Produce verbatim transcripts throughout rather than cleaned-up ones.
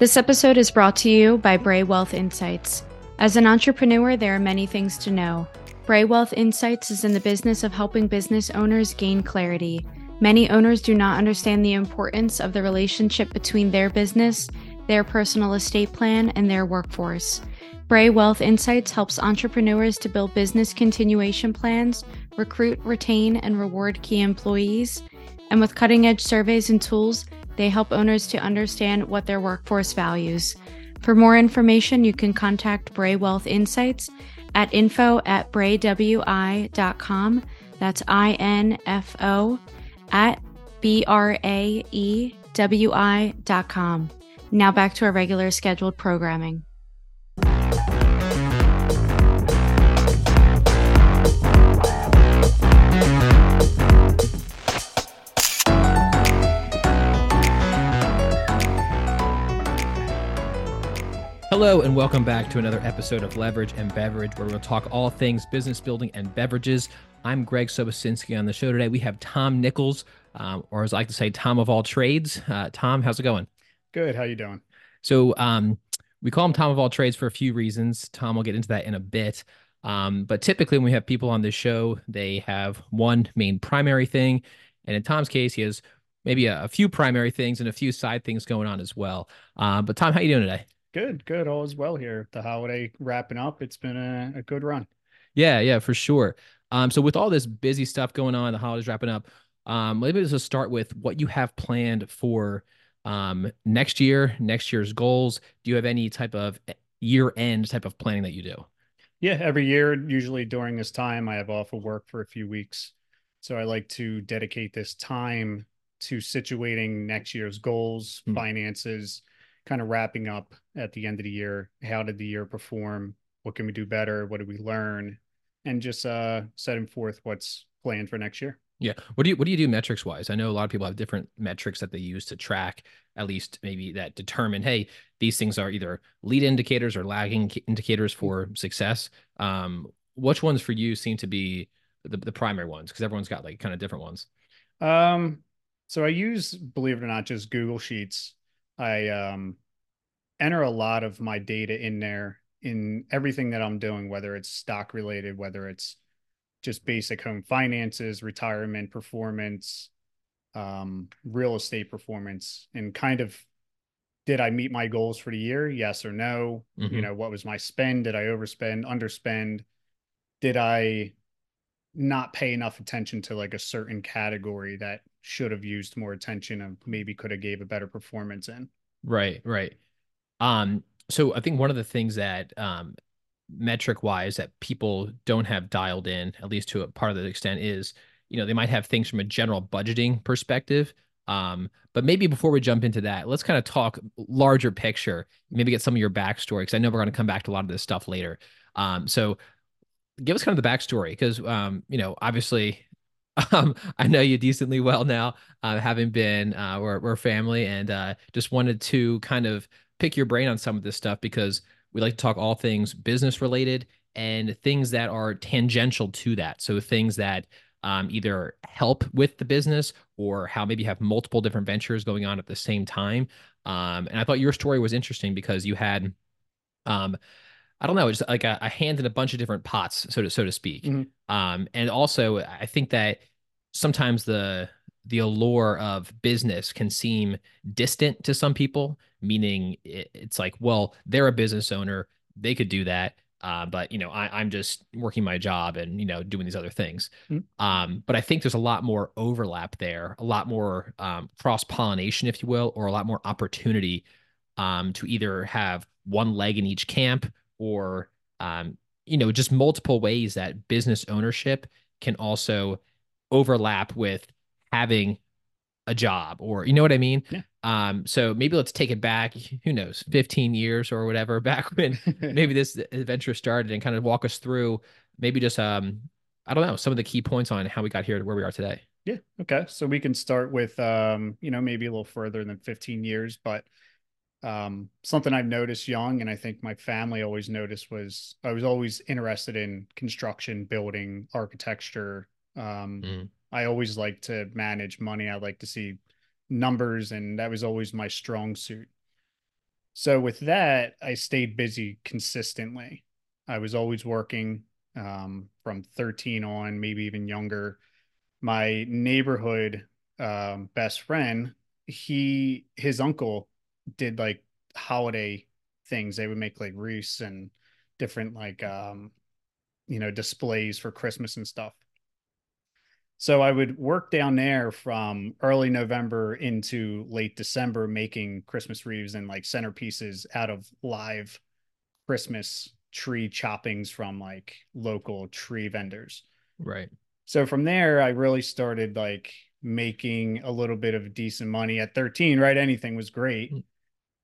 This episode is brought to you by Bray Wealth Insights. As an entrepreneur, there are many things to know. Bray Wealth Insights is in the business of helping business owners gain clarity. Many owners do not understand the importance of the relationship between their business, their personal estate plan, and their workforce. Bray Wealth Insights helps entrepreneurs to build business continuation plans, recruit, retain, and reward key employees. And with cutting-edge surveys and tools, they help owners to understand what their workforce values. For more information, you can contact Bray Wealth Insights at info at bray w i dot com. That's I N F O at B R A E W I dot com. Now back to our regular scheduled programming. Hello and welcome back to another episode of Leverage and Beverage, where we'll talk all things business building and beverages. I'm Greg Sobosinski. On the show today, we have Tom Nicholls, um, or as I like to say, Tom of all trades. Uh, Tom, how's it going? Good. How you doing? So um, we call him Tom of all trades for a few reasons. Tom, we'll get into that in a bit. Um, but typically when we have people on this show, they have one main primary thing. And in Tom's case, he has maybe a, a few primary things and a few side things going on as well. Uh, but Tom, how you doing today? Good, good. All is well here. The holiday wrapping up. It's been a, a good run. Yeah, yeah, for sure. Um, so with all this busy stuff going on, the holidays wrapping up, um, maybe let's just start with what you have planned for um, next year, next year's goals. Do you have any type of year-end type of planning that you do? Yeah, every year, usually during this time, I have off of work for a few weeks. So I like to dedicate this time to situating next year's goals, mm-hmm. finances, kind of wrapping up at the end of the year. How did the year perform? What can we do better? What did we learn? And just uh, setting forth what's planned for next year. Yeah. What do you, what do you do metrics wise? I know a lot of people have different metrics that they use to track, at least maybe that determine, hey, these things are either lead indicators or lagging indicators for success. Um, which ones for you seem to be the, the primary ones? Cause everyone's got like kind of different ones. Um, so I use, believe it or not, just Google Sheets. I um, enter a lot of my data in there in everything that I'm doing, whether it's stock related, whether it's just basic home finances, retirement performance, um, real estate performance, and kind of, did I meet my goals for the year? Yes or no? Mm-hmm. You know, what was my spend? Did I overspend, underspend? Did I not pay enough attention to like a certain category that should have used more attention and maybe could have gave a better performance in? Right, right. Um, so I think one of the things that um, metric wise that people don't have dialed in, at least to a part of the extent, is, you know, they might have things from a general budgeting perspective. Um, but maybe before we jump into that, let's kind of talk larger picture, maybe get some of your backstory, because I know we're going to come back to a lot of this stuff later. Um, so give us kind of the backstory, because, um, you know, obviously, Um, I know you decently well now, uh, having been, uh, we're, we're family, and uh, just wanted to kind of pick your brain on some of this stuff, because we like to talk all things business related and things that are tangential to that. So things that um, either help with the business, or how maybe you have multiple different ventures going on at the same time. Um, and I thought your story was interesting because you had, um, I don't know, it's like a, a hand in a bunch of different pots, so to, so to speak. Mm-hmm. Um, and also I think that sometimes the, the allure of business can seem distant to some people, meaning it, it's like, well, they're a business owner, they could do that. Uh, but you know, I, I'm just working my job and, you know, doing these other things. Mm-hmm. Um, but I think there's a lot more overlap there, a lot more um, cross-pollination, if you will, or a lot more opportunity um, to either have one leg in each camp, or, um, you know, just multiple ways that business ownership can also overlap with having a job, or, you know what I mean? Yeah. Um, so maybe let's take it back, who knows, fifteen years or whatever, back when maybe this adventure started, and kind of walk us through maybe just, um, I don't know, some of the key points on how we got here to where we are today. Yeah. Okay. So we can start with, um, you know, maybe a little further than fifteen years, but Um, something I've noticed young, and I think my family always noticed, was I was always interested in construction, building, architecture. Um, mm. I always like to manage money. I like to see numbers, and that was always my strong suit. So with that, I stayed busy consistently. I was always working um, from thirteen on, maybe even younger. My neighborhood um, best friend, he, his uncle did like holiday things. They would make like wreaths and different like, um, you know, displays for Christmas and stuff. So I would work down there from early November into late December, making Christmas wreaths and like centerpieces out of live Christmas tree choppings from like local tree vendors. Right. So from there, I really started like making a little bit of decent money at thirteen, right? Anything was great. Mm.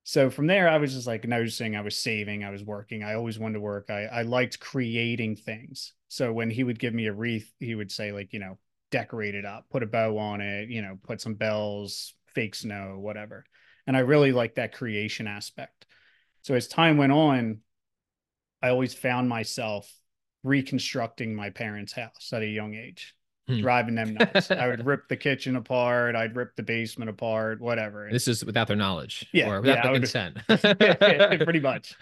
So from there, I was just like noticing I was saving, I was working. I always wanted to work. I, I liked creating things. So when he would give me a wreath, he would say like, you know, decorate it up, put a bow on it, you know, put some bells, fake snow, whatever. And I really liked that creation aspect. So as time went on, I always found myself reconstructing my parents' house at a young age, hmm. driving them nuts. I would rip the kitchen apart. I'd rip the basement apart, whatever. This is without their knowledge yeah, or without yeah, their consent. Pretty much.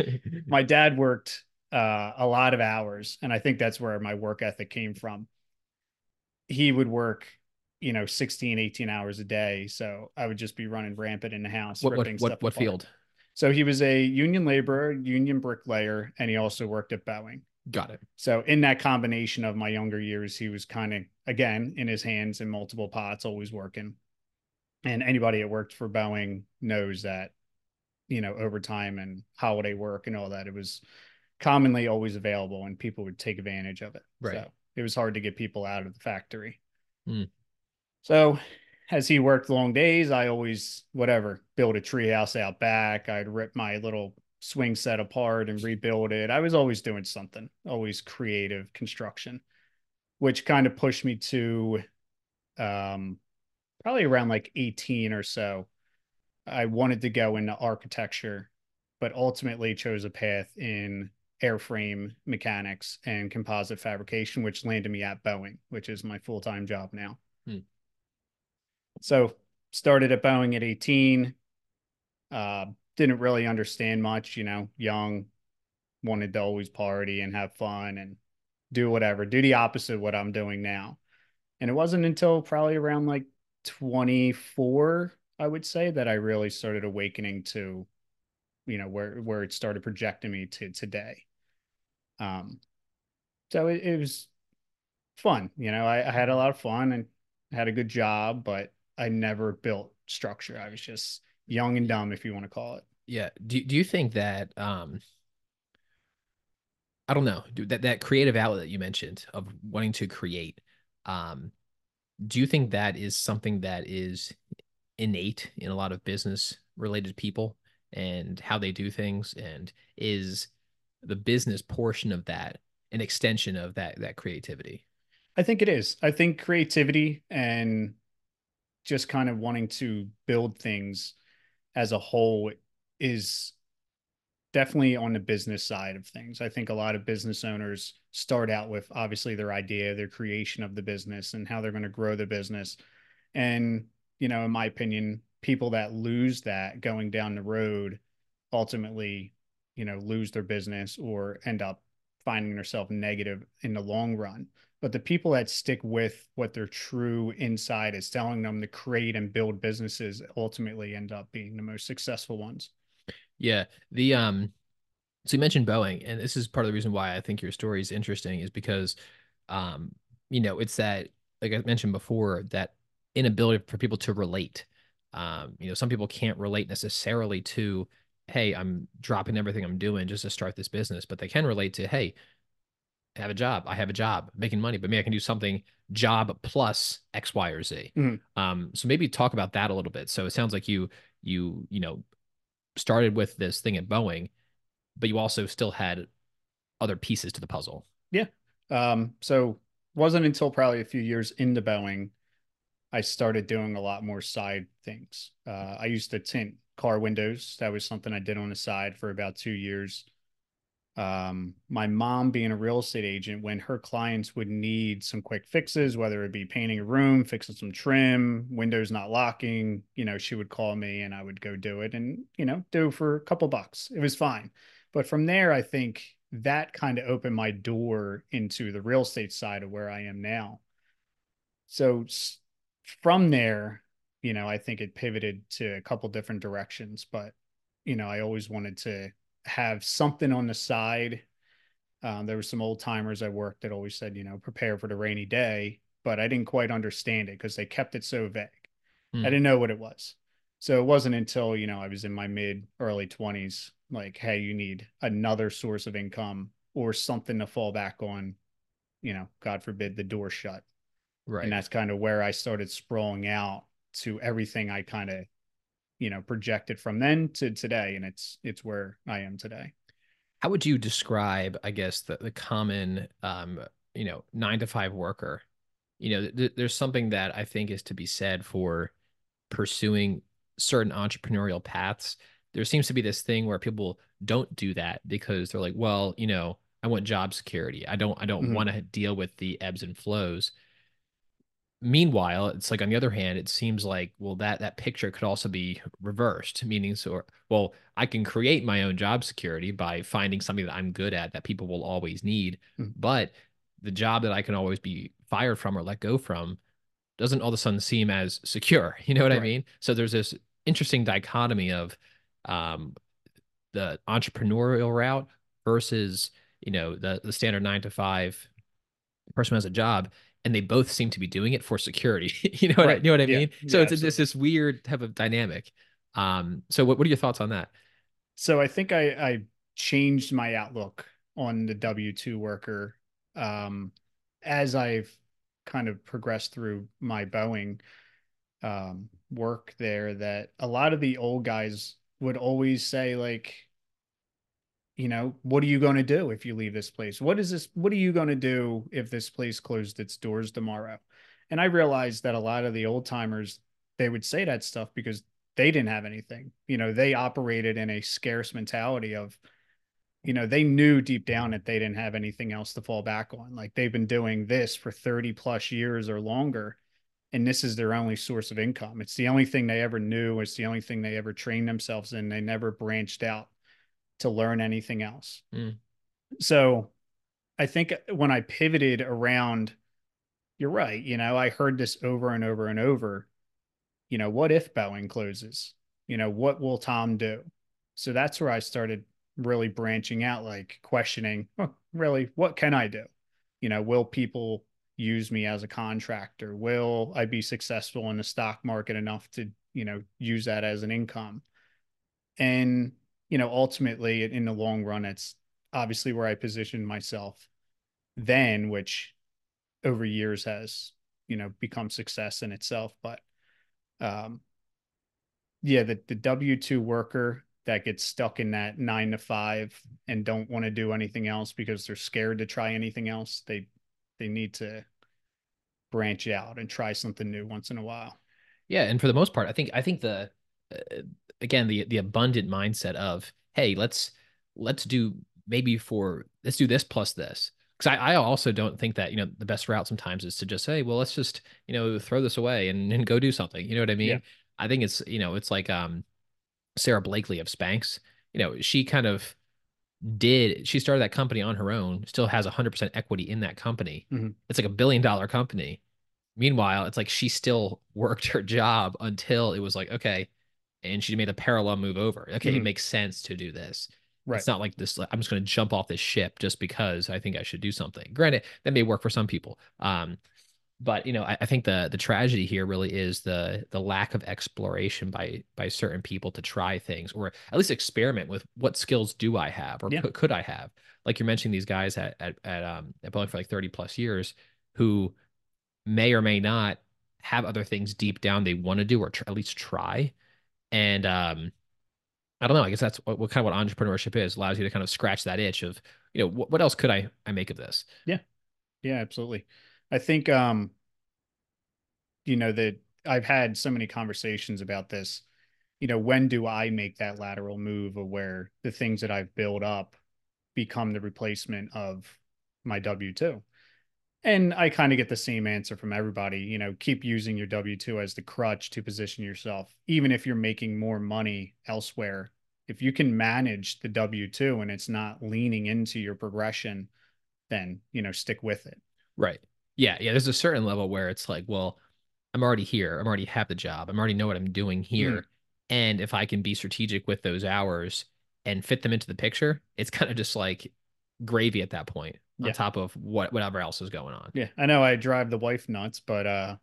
My dad worked uh, a lot of hours, and I think that's where my work ethic came from. He would work, you know, sixteen, eighteen hours a day. So I would just be running rampant in the house. What, ripping what, stuff what, what field? So he was a union laborer, union bricklayer, and he also worked at Boeing. Got it. So in that combination of my younger years, he was kind of, again, in his hands in multiple pots, always working. And anybody that worked for Boeing knows that, you know, overtime and holiday work and all that, it was commonly always available and people would take advantage of it. Right. So it was hard to get people out of the factory. Mm. So as he worked long days, I always, whatever, build a treehouse out back. I'd rip my little swing set apart and rebuild it. I was always doing something, always creative construction, which kind of pushed me to um, probably around like eighteen or so. I wanted to go into architecture, but ultimately chose a path in airframe mechanics and composite fabrication, which landed me at Boeing, which is my full-time job now. Hmm. So started at Boeing at eighteen, uh, didn't really understand much, you know, young, wanted to always party and have fun and do whatever, do the opposite of what I'm doing now. And it wasn't until probably around like twenty-four, I would say, that I really started awakening to, you know, where, where it started projecting me to today. Um, so it, it was fun. You know, I, I had a lot of fun and had a good job, but I never built structure. I was just young and dumb, if you want to call it. Yeah. Do, do you think that, um, I don't know, do, that, that creative outlet that you mentioned of wanting to create, um, do you think that is something that is innate in a lot of business related people and how they do things? And is the business portion of that an extension of that, that creativity? I think it is. I think creativity and just kind of wanting to build things as a whole is definitely on the business side of things. I think a lot of business owners start out with obviously their idea, their creation of the business and how they're going to grow the business. And, you know, in my opinion, people that lose that going down the road ultimately, you know, lose their business or end up finding themselves negative in the long run. But the people that stick with what their true inside is telling them to create and build businesses ultimately end up being the most successful ones. Yeah. The, um, so you mentioned Boeing, and this is part of the reason why I think your story is interesting is because, um, you know, it's that, like I mentioned before, that inability for people to relate. Um, you know, some people can't relate necessarily to, hey, I'm dropping everything I'm doing just to start this business, but they can relate to, hey, I have a job. I have a job making money, but maybe I can do something job plus X, Y, or Z. Mm-hmm. Um, so maybe talk about that a little bit. So it sounds like you, you, you know, started with this thing at Boeing, but you also still had other pieces to the puzzle. Yeah. Um, so wasn't until probably a few years into Boeing I started doing a lot more side things. Uh, I used to tint car windows. That was something I did on the side for about two years. um, my mom being a real estate agent, when her clients would need some quick fixes, whether it be painting a room, fixing some trim, windows not locking, you know, she would call me and I would go do it and, you know, do for a couple bucks. It was fine. But from there, I think that kind of opened my door into the real estate side of where I am now. So from there, you know, I think it pivoted to a couple different directions, but, you know, I always wanted to have something on the side. Um, there were some old timers I worked that always said, you know, prepare for the rainy day, but I didn't quite understand it because they kept it so vague. Mm. I didn't know what it was. So it wasn't until, you know, I was in my mid early twenties, like, hey, you need another source of income or something to fall back on, you know, God forbid the door shut. Right. And that's kind of where I started sprawling out to everything I kind of, you know, projected from then to today. And it's, it's where I am today. How would you describe, I guess, the, the common, um, you know, nine to five worker? You know, th there's something that I think is to be said for pursuing certain entrepreneurial paths. There seems to be this thing where people don't do that because they're like, well, you know, I want job security. I don't, I don't mm-hmm. want to deal with the ebbs and flows. Meanwhile, it's like, on the other hand, it seems like, well, that that picture could also be reversed, meaning, so, well, I can create my own job security by finding something that I'm good at that people will always need. Mm-hmm. But the job that I can always be fired from or let go from doesn't all of a sudden seem as secure. You know what right. I mean? So there's this interesting dichotomy of um, the entrepreneurial route versus, you know, the, the standard nine to five person who has a job. And they both seem to be doing it for security. you know what right. I, you know what I mean? Yeah. So yeah, it's, a, it's this weird type of dynamic. Um, so what, what are your thoughts on that? So I think I, I changed my outlook on the W two worker um, as I've kind of progressed through my Boeing um, work there, that a lot of the old guys would always say, like, you know, what are you going to do if you leave this place? What is this? What are you going to do if this place closed its doors tomorrow? And I realized that a lot of the old timers, they would say that stuff because they didn't have anything. You know, they operated in a scarce mentality of, you know, they knew deep down that they didn't have anything else to fall back on. Like, they've been doing this for thirty plus years or longer, and this is their only source of income. It's the only thing they ever knew. It's the only thing they ever trained themselves in. They never branched out to learn anything else. Mm. So I think when I pivoted around, you're right. You know, I heard this over and over and over, you know, what if Boeing closes? You know, what will Tom do? So that's where I started really branching out, like questioning, oh, really, what can I do? You know, will people use me as a contractor? Will I be successful in the stock market enough to, you know, use that as an income? And you know, ultimately in the long run, it's obviously where I positioned myself then, which over years has, you know, become success in itself. But, um, yeah, the, the W two worker that gets stuck in that nine to five and don't want to do anything else because they're scared to try anything else. They, they need to branch out and try something new once in a while. Yeah. And for the most part, I think, I think the, uh, again, the, the abundant mindset of, hey, let's, let's do maybe for, let's do this plus this. Cause I, I also don't think that, you know, the best route sometimes is to just say, well, let's just, you know, throw this away and, and go do something. You know what I mean? Yeah. I think it's, you know, it's like, um, Sarah Blakely of Spanx, you know, she kind of did, she started that company on her own, still has a hundred percent equity in that company. Mm-hmm. It's like a billion dollar company. Meanwhile, it's like, she still worked her job until it was like, okay, and she made a parallel move over. Okay, mm-hmm. It makes sense to do this. Right. It's not like this, like, I'm just going to jump off this ship just because I think I should do something. Granted, that may work for some people. Um, but, you know, I, I think the the tragedy here really is the the lack of exploration by by certain people to try things, or at least experiment with what skills do I have, or yeah. could, could I have? Like you're mentioning these guys at, at, at, um, at Boeing for like thirty plus years who may or may not have other things deep down they want to do, or tr at least try. And um, I don't know, I guess that's what, what kind of what entrepreneurship is, allows you to kind of scratch that itch of, you know, what, what else could I, I make of this? Yeah. Yeah, absolutely. I think, um, you know, that I've had so many conversations about this, you know, when do I make that lateral move of where the things that I've built up become the replacement of my W two? And I kind of get the same answer from everybody. You know, keep using your W two as the crutch to position yourself, even if you're making more money elsewhere. If you can manage the W two and it's not leaning into your progression, then, you know, stick with it. Right. Yeah. Yeah. There's a certain level where it's like, well, I'm already here. I'm already have the job. I'm already know what I'm doing here. Mm. And if I can be strategic with those hours and fit them into the picture, it's kind of just like gravy at that point on yeah. top of what, whatever else is going on. Yeah. I know I drive the wife nuts, but, uh,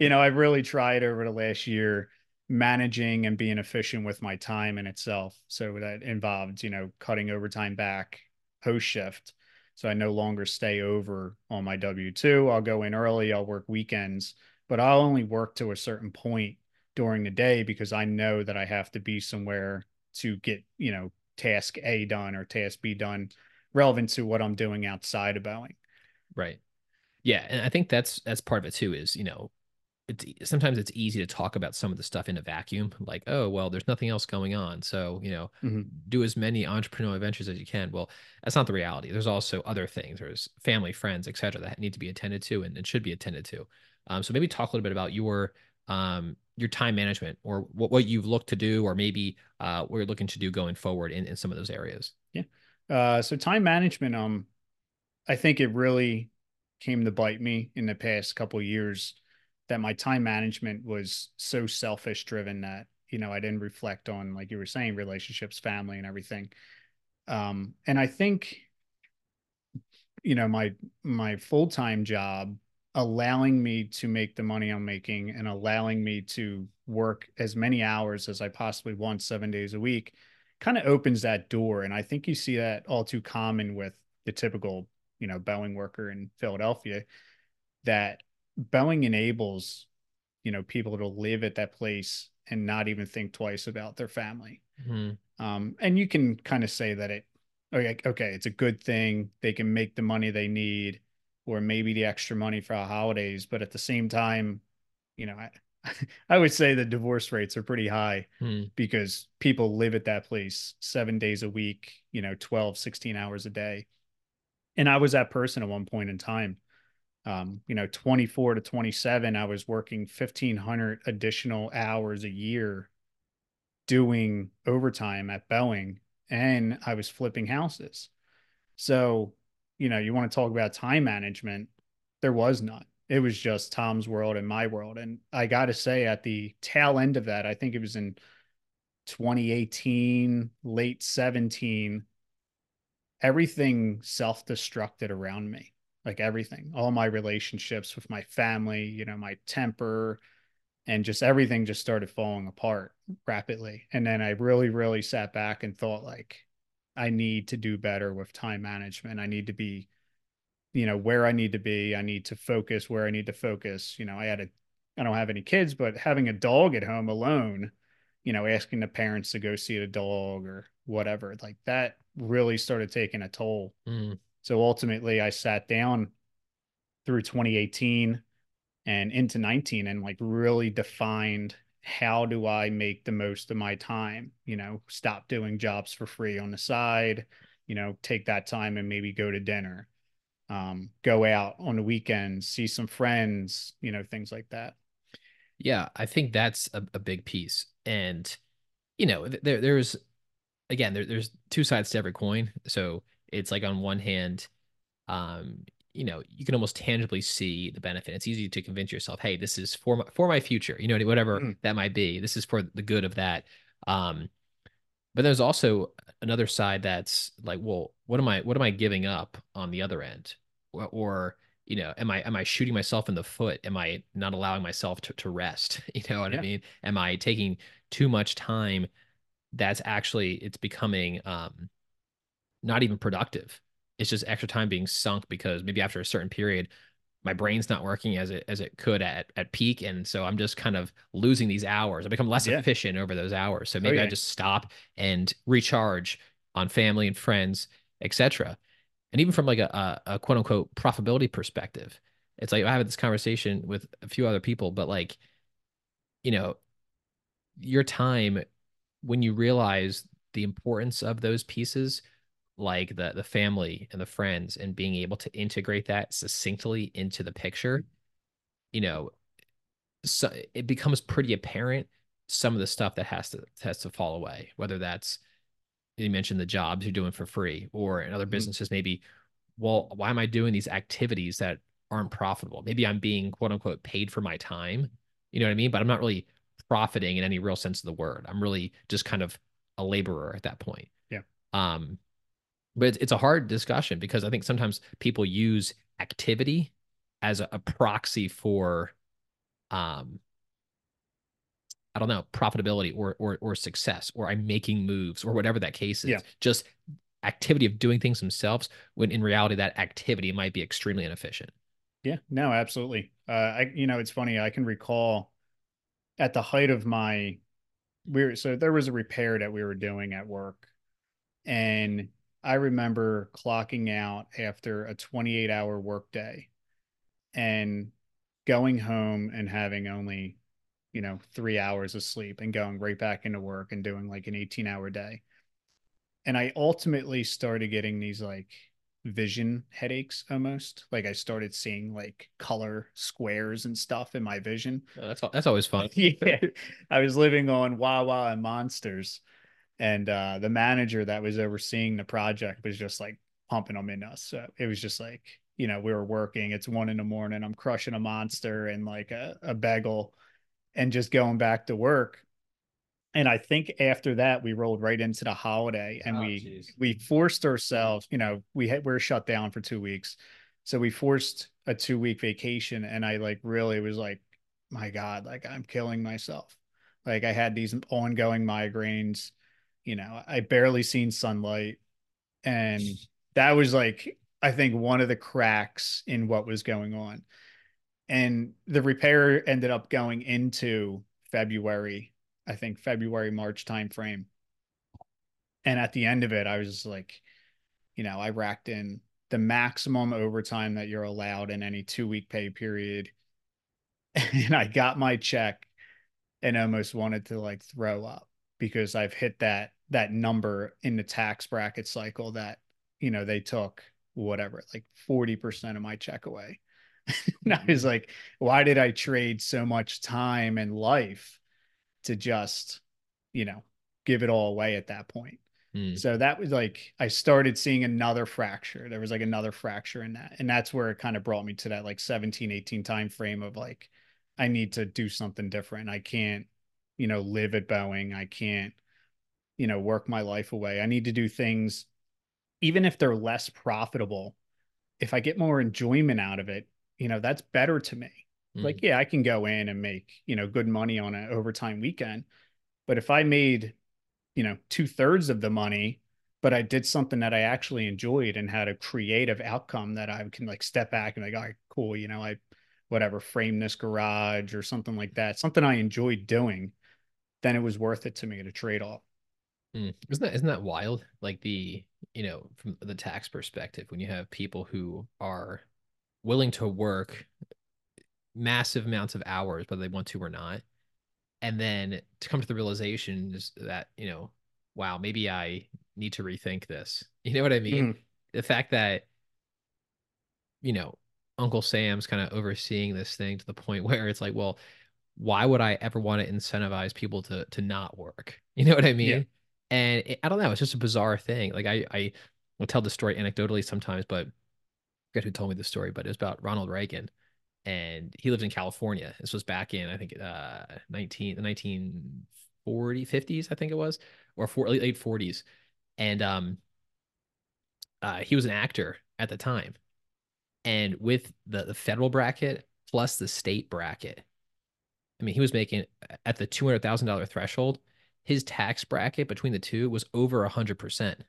you know, I've really tried over the last year managing and being efficient with my time in itself. So that involved, you know, cutting overtime back post shift. So I no longer stay over on my W two. I'll go in early, I'll work weekends, but I'll only work to a certain point during the day because I know that I have to be somewhere to get, you know, task A done or task B done relevant to what I'm doing outside of Boeing. Right. Yeah. And I think that's, that's part of it too, is, you know, it's sometimes it's easy to talk about some of the stuff in a vacuum, like, oh, well, there's nothing else going on. So, you know, mm-hmm. do as many entrepreneurial ventures as you can. Well, that's not the reality. There's also other things. There's family, friends, et cetera, that need to be attended to and, and should be attended to. Um, so maybe talk a little bit about your, um, your time management or what, what you've looked to do, or maybe uh, what you're looking to do going forward in, in some of those areas. Yeah. Uh, so time management, um, I think it really came to bite me in the past couple of years, that my time management was so selfish driven that, you know, I didn't reflect on, like you were saying, relationships, family, and everything. Um, and I think, you know, my, my full-time job allowing me to make the money I'm making and allowing me to work as many hours as I possibly want, seven days a week, kind of opens that door. And I think you see that all too common with the typical, you know, Boeing worker in Philadelphia, that Boeing enables, you know, people to live at that place and not even think twice about their family. Mm-hmm. Um, and you can kind of say that it, okay, okay, it's a good thing. They can make the money they need, or maybe the extra money for holidays. But at the same time, you know, I, I would say the divorce rates are pretty high mm-hmm. because people live at that place seven days a week, you know, twelve, sixteen hours a day. And I was that person at one point in time. Um, you know, twenty-four to twenty-seven, I was working fifteen hundred additional hours a year doing overtime at Boeing, and I was flipping houses. So, you know, you want to talk about time management. There was none. It was just Tom's world and my world. And I got to say, at the tail end of that, I think it was in twenty eighteen, late seventeen, everything self-destructed around me. Like everything, all my relationships with my family, you know, my temper, and just everything just started falling apart rapidly. And then I really, really sat back and thought, like, I need to do better with time management. I need to be, you know, where I need to be. I need to focus where I need to focus. You know, I had a, I don't have any kids, but having a dog at home alone, you know, asking the parents to go see the dog or whatever, like that really started taking a toll. Mm. So ultimately I sat down through twenty eighteen and into nineteen and like really defined, how do I make the most of my time? You know, stop doing jobs for free on the side, you know, take that time and maybe go to dinner, um, go out on the weekends, see some friends, you know, things like that. Yeah. I think that's a, a big piece. And, you know, there, there's, again, there, there's two sides to every coin. So it's like, on one hand, um, you know, you can almost tangibly see the benefit. It's easy to convince yourself, hey, this is for my, for my future, you know, whatever mm. that might be. This is for the good of that. Um, but there's also another side that's like, well, what am I, what am I giving up on the other end? Or, or you know, am I, am I shooting myself in the foot? Am I not allowing myself to, to rest? You know what yeah. I mean? Am I taking too much time? That's actually, it's becoming, um, not even productive. It's just extra time being sunk because maybe after a certain period, my brain's not working as it, as it could at, at peak. And so I'm just kind of losing these hours. I become less yeah. efficient over those hours. So maybe oh, yeah. I just stop and recharge on family and friends, et cetera. And even from like a, a, a quote unquote profitability perspective, it's like, I had this conversation with a few other people, but like, you know, your time, when you realize the importance of those pieces like the the family and the friends, and being able to integrate that succinctly into the picture, you know, so it becomes pretty apparent some of the stuff that has to has to fall away, whether that's, you mentioned the jobs you're doing for free, or in other businesses, maybe, well, why am I doing these activities that aren't profitable? Maybe I'm being, quote unquote, paid for my time, you know what I mean? But I'm not really profiting in any real sense of the word. I'm really just kind of a laborer at that point. Yeah. Um, but it's, it's a hard discussion, because I think sometimes people use activity as a, a proxy for, um, I don't know, profitability or, or, or success, or I'm making moves, or whatever that case is. Yeah. Just activity of doing things themselves, when in reality, that activity might be extremely inefficient. Yeah, no, absolutely. Uh, I, you know, it's funny. I can recall at the height of my, we were, so there was a repair that we were doing at work, and I remember clocking out after a twenty-eight hour workday and going home and having only, you know, three hours of sleep, and going right back into work and doing like an eighteen hour day. And I ultimately started getting these like vision headaches almost. Like I started seeing like color squares and stuff in my vision. Oh, that's that's always fun. Yeah. I was living on Wawa and Monsters, and uh, the manager that was overseeing the project was just like pumping them in us. So it was just like, you know, we were working, it's one in the morning, I'm crushing a Monster and like a, a bagel and just going back to work. And I think after that, we rolled right into the holiday, and oh, we, geez. we forced ourselves, you know, we had, we were shut down for two weeks. So we forced a two week vacation. And I like, really was like, my God, like I'm killing myself. Like I had these ongoing migraines, you know, I barely seen sunlight. And that was like, I think one of the cracks in what was going on. And the repair ended up going into February, I think February, March timeframe. And at the end of it, I was just like, you know, I racked in the maximum overtime that you're allowed in any two week pay period. And I got my check and almost wanted to like throw up, because I've hit that, that number in the tax bracket cycle that, you know, they took whatever, like forty percent of my check away. And I was like, why did I trade so much time and life to just, you know, give it all away at that point? Mm. So that was like, I started seeing another fracture. There was like another fracture in that. And that's where it kind of brought me to that like seventeen, eighteen time frame of like, I need to do something different. I can't, you know, live at Boeing. I can't, you know, work my life away. I need to do things, even if they're less profitable, if I get more enjoyment out of it, you know, that's better to me. Mm. Like, yeah, I can go in and make, you know, good money on an overtime weekend. But if I made, you know, two thirds of the money, but I did something that I actually enjoyed and had a creative outcome that I can like step back and like, all right, cool. You know, I, whatever, frame this garage or something like that, something I enjoyed doing, then it was worth it to me to trade off. Mm. Isn't that, isn't that wild? Like the, you know, from the tax perspective, when you have people who are willing to work massive amounts of hours, whether they want to or not, and then to come to the realization is that, you know, wow, maybe I need to rethink this. You know what I mean? Mm-hmm. The fact that, you know, Uncle Sam's kind of overseeing this thing to the point where it's like, well, why would I ever want to incentivize people to to not work? You know what I mean? Yeah. And it, I don't know, it's just a bizarre thing. Like I, I will tell the story anecdotally sometimes, but I forget who told me the story, but it was about Ronald Reagan, and he lived in California. This was back in, I think, uh, nineteen forties, fifties, I think it was, or four, late forties. And um, uh, he was an actor at the time. And with the, the federal bracket plus the state bracket, I mean, he was making at the two hundred thousand dollars threshold, his tax bracket between the two was over one hundred percent.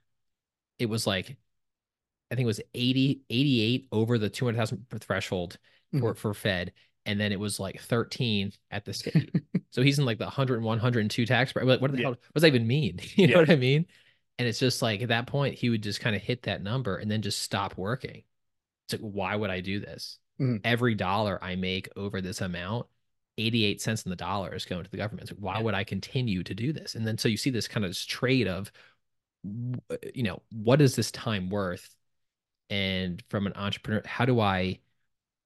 It was like, I think it was eighty, eighty-eight over the two hundred thousand threshold for, mm. for Fed. And then it was like thirteen at the state. So he's in like the one hundred one, one hundred two tax bracket. Like, what the yeah. hell, what does that even mean? You yeah. know what I mean? And it's just like, at that point, he would just kind of hit that number and then just stop working. It's like, why would I do this? Mm. Every dollar I make over this amount, eighty-eight cents in the dollar is going to the government. It's like, why yeah. would I continue to do this? And then, so you see this kind of this trade of, you know, what is this time worth? And from an entrepreneur, how do I,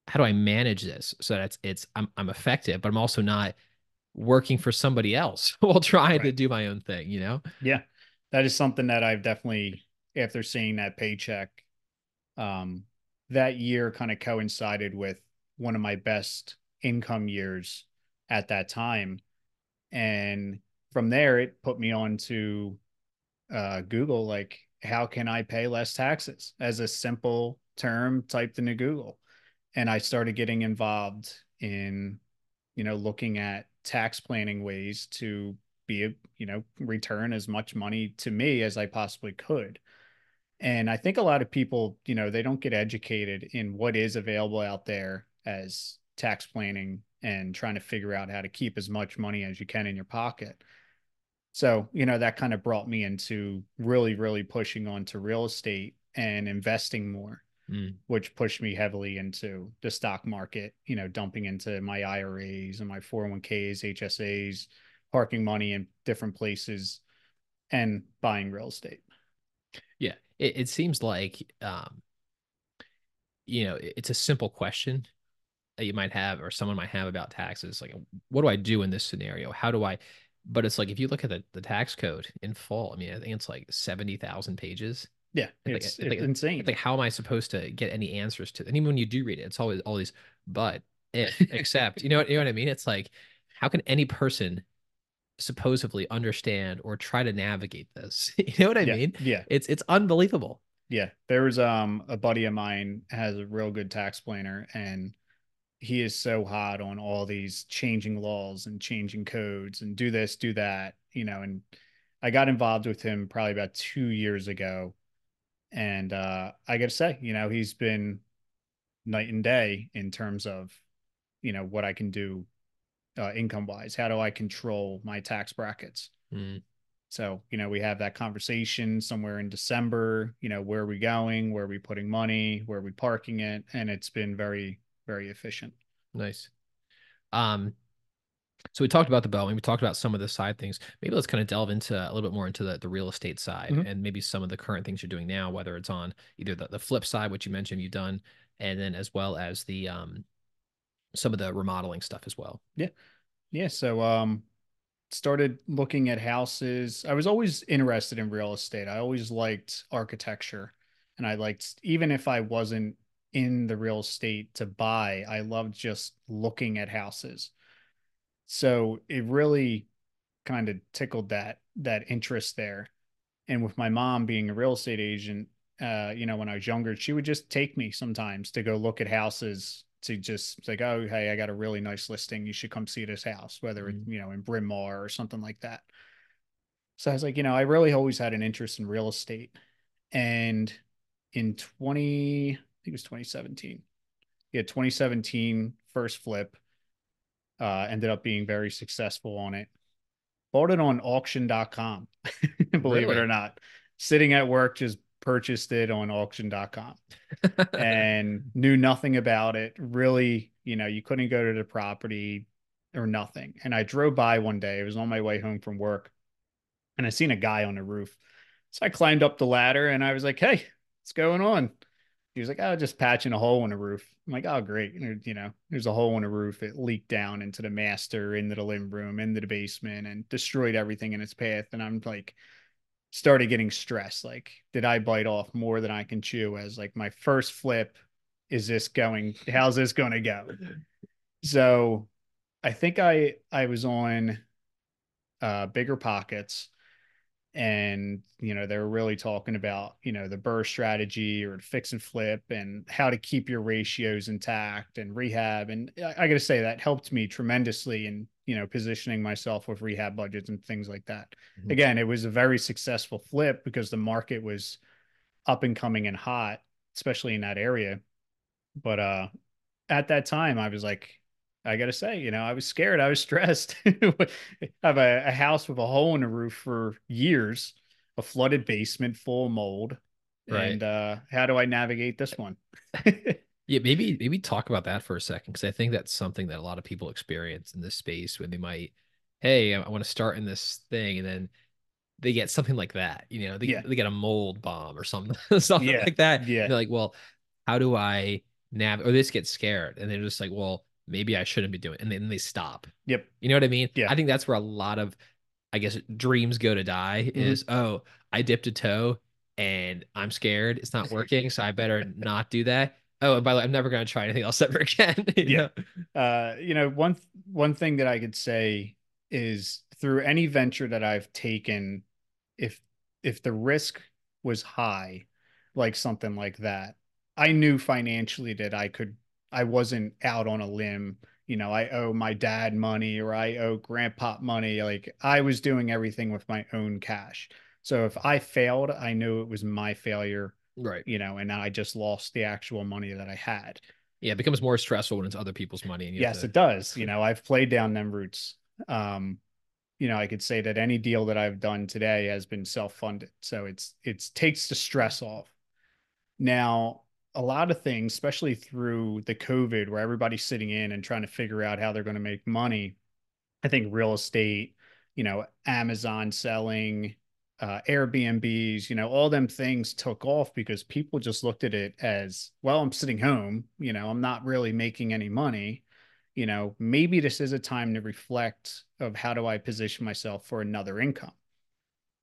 how do I manage this? So that's, it's, I'm, I'm effective, but I'm also not working for somebody else while trying right. to do my own thing, you know? Yeah. That is something that I've definitely, after seeing that paycheck, um, that year kind of coincided with one of my best income years at that time. And from there, it put me on to uh, Google, like, how can I pay less taxes? As a simple term typed into Google. And I started getting involved in, you know, looking at tax planning ways to be, a, you know, return as much money to me as I possibly could. And I think a lot of people, you know, they don't get educated in what is available out there as tax planning and trying to figure out how to keep as much money as you can in your pocket. So, you know, that kind of brought me into really, really pushing on to real estate and investing more, mm. which pushed me heavily into the stock market, you know, dumping into my I R As and my four oh one Ks, H S As, parking money in different places, and buying real estate. Yeah. It, it seems like, um, you know, it's a simple question that you might have, or someone might have about taxes. Like, what do I do in this scenario? How do I, but it's like, if you look at the, the tax code in full, I mean, I think it's like seventy thousand pages. Yeah. It's, it's, like, it's like, insane. It's like, how am I supposed to get any answers to it? And even when you do read it, it's always all these, but if, except, you know what, you know what I mean? It's like, how can any person supposedly understand or try to navigate this? You know what I yeah, mean? Yeah. It's, it's unbelievable. Yeah. There was um a buddy of mine has a real good tax planner, and he is so hot on all these changing laws and changing codes and do this, do that, you know, and I got involved with him probably about two years ago. And uh, I got to say, you know, he's been night and day in terms of, you know, what I can do Uh, income wise. How do I control my tax brackets? Mm. So, you know, we have that conversation somewhere in December, you know, where are we going? Where are we putting money? Where are we parking it? And it's been very, very efficient. Nice. Um, so we talked about the Boeing, we talked about some of the side things. Maybe let's kind of delve into a little bit more into the, the real estate side, mm-hmm. and maybe some of the current things you're doing now, whether it's on either the, the flip side, which you mentioned you've done, and then as well as the, um, some of the remodeling stuff as well. Yeah. Yeah. So, um, started looking at houses. I was always interested in real estate. I always liked architecture, and I liked, even if I wasn't in the real estate to buy, I loved just looking at houses. So it really kind of tickled that, that interest there. And with my mom being a real estate agent, uh, you know, when I was younger, she would just take me sometimes to go look at houses, to just like, oh, hey, I got a really nice listing. You should come see this house, whether mm-hmm. it's, you know, in Bryn Mawr or something like that. So I was like, you know, I really always had an interest in real estate. And in twenty, I think it was twenty seventeen. Yeah. twenty seventeen, first flip, uh, ended up being very successful on it. Bought it on auction dot com, believe really? it or not. Sitting at work, just purchased it on auction dot com and knew nothing about it. Really, you know, you couldn't go to the property or nothing. And I drove by one day, I was on my way home from work, and I seen a guy on the roof. So I climbed up the ladder and I was like, hey, what's going on? He was like, oh, just patching a hole in the roof. I'm like, oh, great. And, you know, there's a hole in the roof. It leaked down into the master, into the living room, into the basement, and destroyed everything in its path. And I'm like, started getting stressed. Like, did I bite off more than I can chew? As like, my first flip, is this going, how's this going to go? So I think I, I was on uh BiggerPockets, and, you know, they were really talking about, you know, the BRRRR strategy or fix and flip and how to keep your ratios intact and rehab. And I, I got to say that helped me tremendously in, you know, positioning myself with rehab budgets and things like that. Mm-hmm. Again, it was a very successful flip because the market was up and coming and hot, especially in that area. But uh, at that time, I was like, I got to say, you know, I was scared. I was stressed. I have a, a house with a hole in the roof for years, a flooded basement full of mold. Right. And uh, how do I navigate this one? Yeah, maybe maybe talk about that for a second, because I think that's something that a lot of people experience in this space when they might, hey, I want to start in this thing. And then they get something like that. You know, they, yeah. they get a mold bomb or something, something yeah. like that. Yeah. And they're like, well, how do I nav? Or they just get scared. And they're just like, well, maybe I shouldn't be doing it. And then they stop. Yep. You know what I mean? Yeah. I think that's where a lot of, I guess, dreams go to die is, mm-hmm. oh, I dipped a toe and I'm scared. It's not working. So I better not do that. Oh, and by the way, I'm never going to try anything else ever again. yeah. Know? Uh, you know, one, one thing that I could say is through any venture that I've taken, if, if the risk was high, like something like that, I knew financially that I could, I wasn't out on a limb. You know, I owe my dad money or I owe grandpa money. Like I was doing everything with my own cash. So if I failed, I knew it was my failure. Right. You know, and I just lost the actual money that I had. Yeah. It becomes more stressful when it's other people's money. And yes, to... it does. You know, I've played down them routes. Um, you know, I could say that any deal that I've done today has been self-funded. So it's, it's takes the stress off. Now, a lot of things, especially through the COVID where everybody's sitting in and trying to figure out how they're going to make money. I think real estate, you know, Amazon selling, uh, Airbnbs, you know, all them things took off because people just looked at it as, well, I'm sitting home, you know, I'm not really making any money. You know, maybe this is a time to reflect of how do I position myself for another income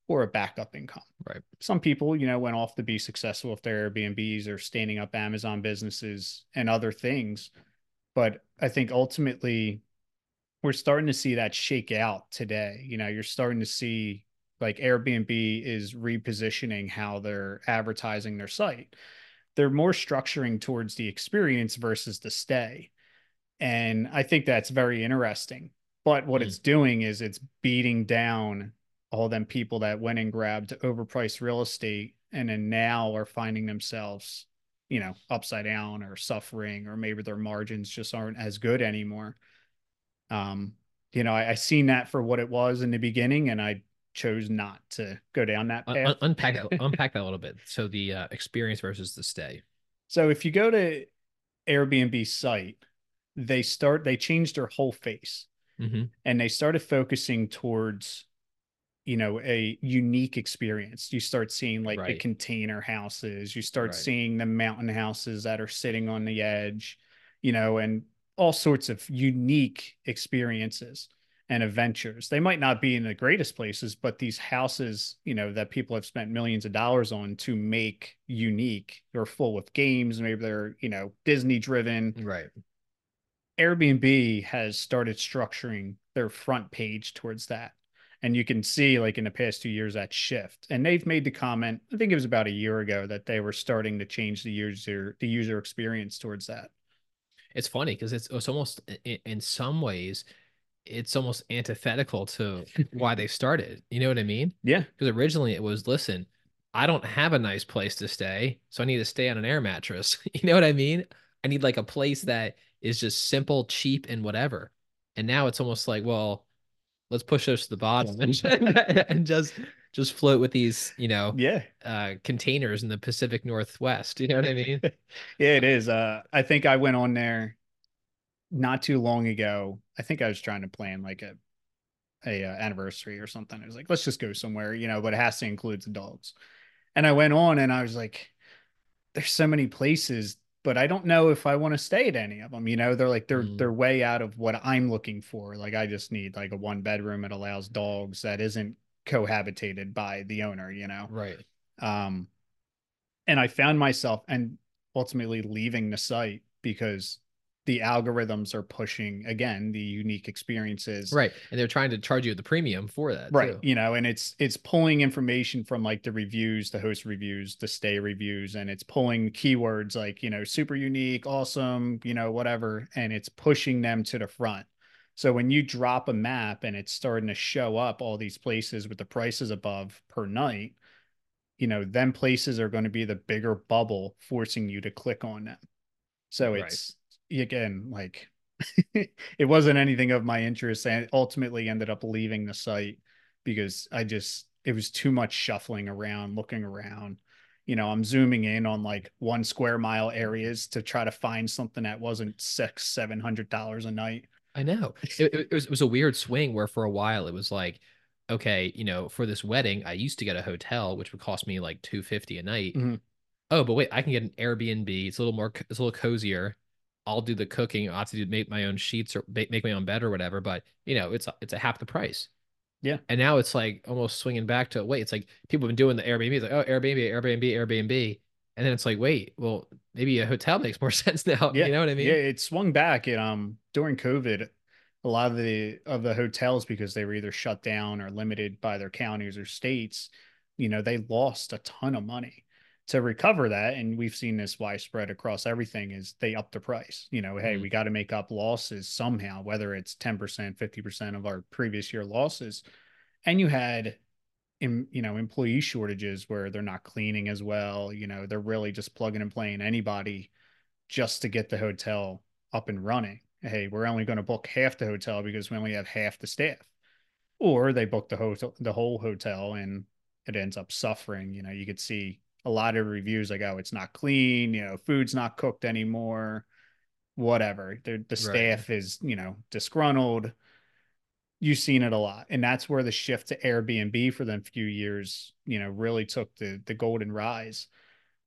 or a backup income. Right. Some people, you know, went off to be successful with their Airbnbs or standing up Amazon businesses and other things. But I think ultimately we're starting to see that shake out today. You know, you're starting to see like Airbnb is repositioning how they're advertising their site. They're more structuring towards the experience versus the stay. And I think that's very interesting. But what mm. it's doing is it's beating down all them people that went and grabbed overpriced real estate and then now are finding themselves, you know, upside down or suffering, or maybe their margins just aren't as good anymore. Um, you know, I, I seen that for what it was in the beginning and I chose not to go down that path. Un- unpack, that, unpack that a little bit. So the uh, experience versus the stay. So if you go to Airbnb's site, they start, they changed their whole face mm-hmm. and they started focusing towards, you know, a unique experience. You start seeing like right. the container houses, you start right. seeing the mountain houses that are sitting on the edge, you know, and all sorts of unique experiences and adventures. They might not be in the greatest places, but these houses, you know, that people have spent millions of dollars on to make unique, they're full with games. Maybe they're, you know, Disney driven. Right. Airbnb has started structuring their front page towards that. And you can see like in the past two years that shift. And they've made the comment, I think it was about a year ago, that they were starting to change the user, the user experience towards that. It's funny because it's, it's almost in some ways, it's almost antithetical to why they started. You know what I mean? Yeah. Because originally it was, listen, I don't have a nice place to stay, so I need to stay on an air mattress. You know what I mean? I need like a place that is just simple, cheap, and whatever. And now it's almost like, well, let's push those to the bottom and, and just just float with these, you know, yeah, uh, containers in the Pacific Northwest. You know what I mean? Yeah, it is. Uh, I think I went on there not too long ago. I think I was trying to plan like a a uh, anniversary or something. I was like, let's just go somewhere, you know, but it has to include the dogs. And I went on and I was like, there's so many places, but I don't know if I want to stay at any of them. You know, they're like, they're, mm. they're way out of what I'm looking for. Like, I just need like a one bedroom that allows dogs that isn't cohabitated by the owner, you know? Right. Um, and I found myself and ultimately leaving the site because the algorithms are pushing again, the unique experiences. Right. And they're trying to charge you the premium for that. Right. Too. You know, and it's, it's pulling information from like the reviews, the host reviews, the stay reviews, and it's pulling keywords like, you know, super unique, awesome, you know, whatever. And it's pushing them to the front. So when you drop a map and it's starting to show up all these places with the prices above per night, you know, them places are going to be the bigger bubble forcing you to click on them. So right. it's, again, like it wasn't anything of my interest. I ultimately ended up leaving the site because I just, it was too much shuffling around, looking around, you know, I'm zooming in on like one square mile areas to try to find something that wasn't six, seven hundred dollars a night. I know it, it, was, it was a weird swing where for a while it was like, okay, you know, for this wedding, I used to get a hotel, which would cost me like two hundred fifty dollars a night. Mm-hmm. Oh, but wait, I can get an Airbnb. It's a little more, it's a little cozier. I'll do the cooking. I'll have to do, make my own sheets or make my own bed or whatever. But, you know, it's, it's a half the price. Yeah. And now it's like almost swinging back to, wait, it's like people have been doing the Airbnb. It's like, oh, Airbnb, Airbnb, Airbnb. And then it's like, wait, well, maybe a hotel makes more sense now. Yeah. You know what I mean? Yeah, it swung back. And um, during COVID, a lot of the of the hotels, because they were either shut down or limited by their counties or states, you know, they lost a ton of money. To recover that, and we've seen this widespread across everything, is they up the price. You know, hey, mm-hmm. we got to make up losses somehow, whether it's ten percent, fifty percent of our previous year losses. And you had, in, you know, employee shortages where they're not cleaning as well. You know, they're really just plugging and playing anybody just to get the hotel up and running. Hey, we're only going to book half the hotel because we only have half the staff. Or they book the, hotel, the whole hotel and it ends up suffering. You know, you could see a lot of reviews like, oh, it's not clean, you know, food's not cooked anymore, whatever. The, the staff right. is, you know, disgruntled. You've seen it a lot. And that's where the shift to Airbnb for them few years, you know, really took the the golden rise.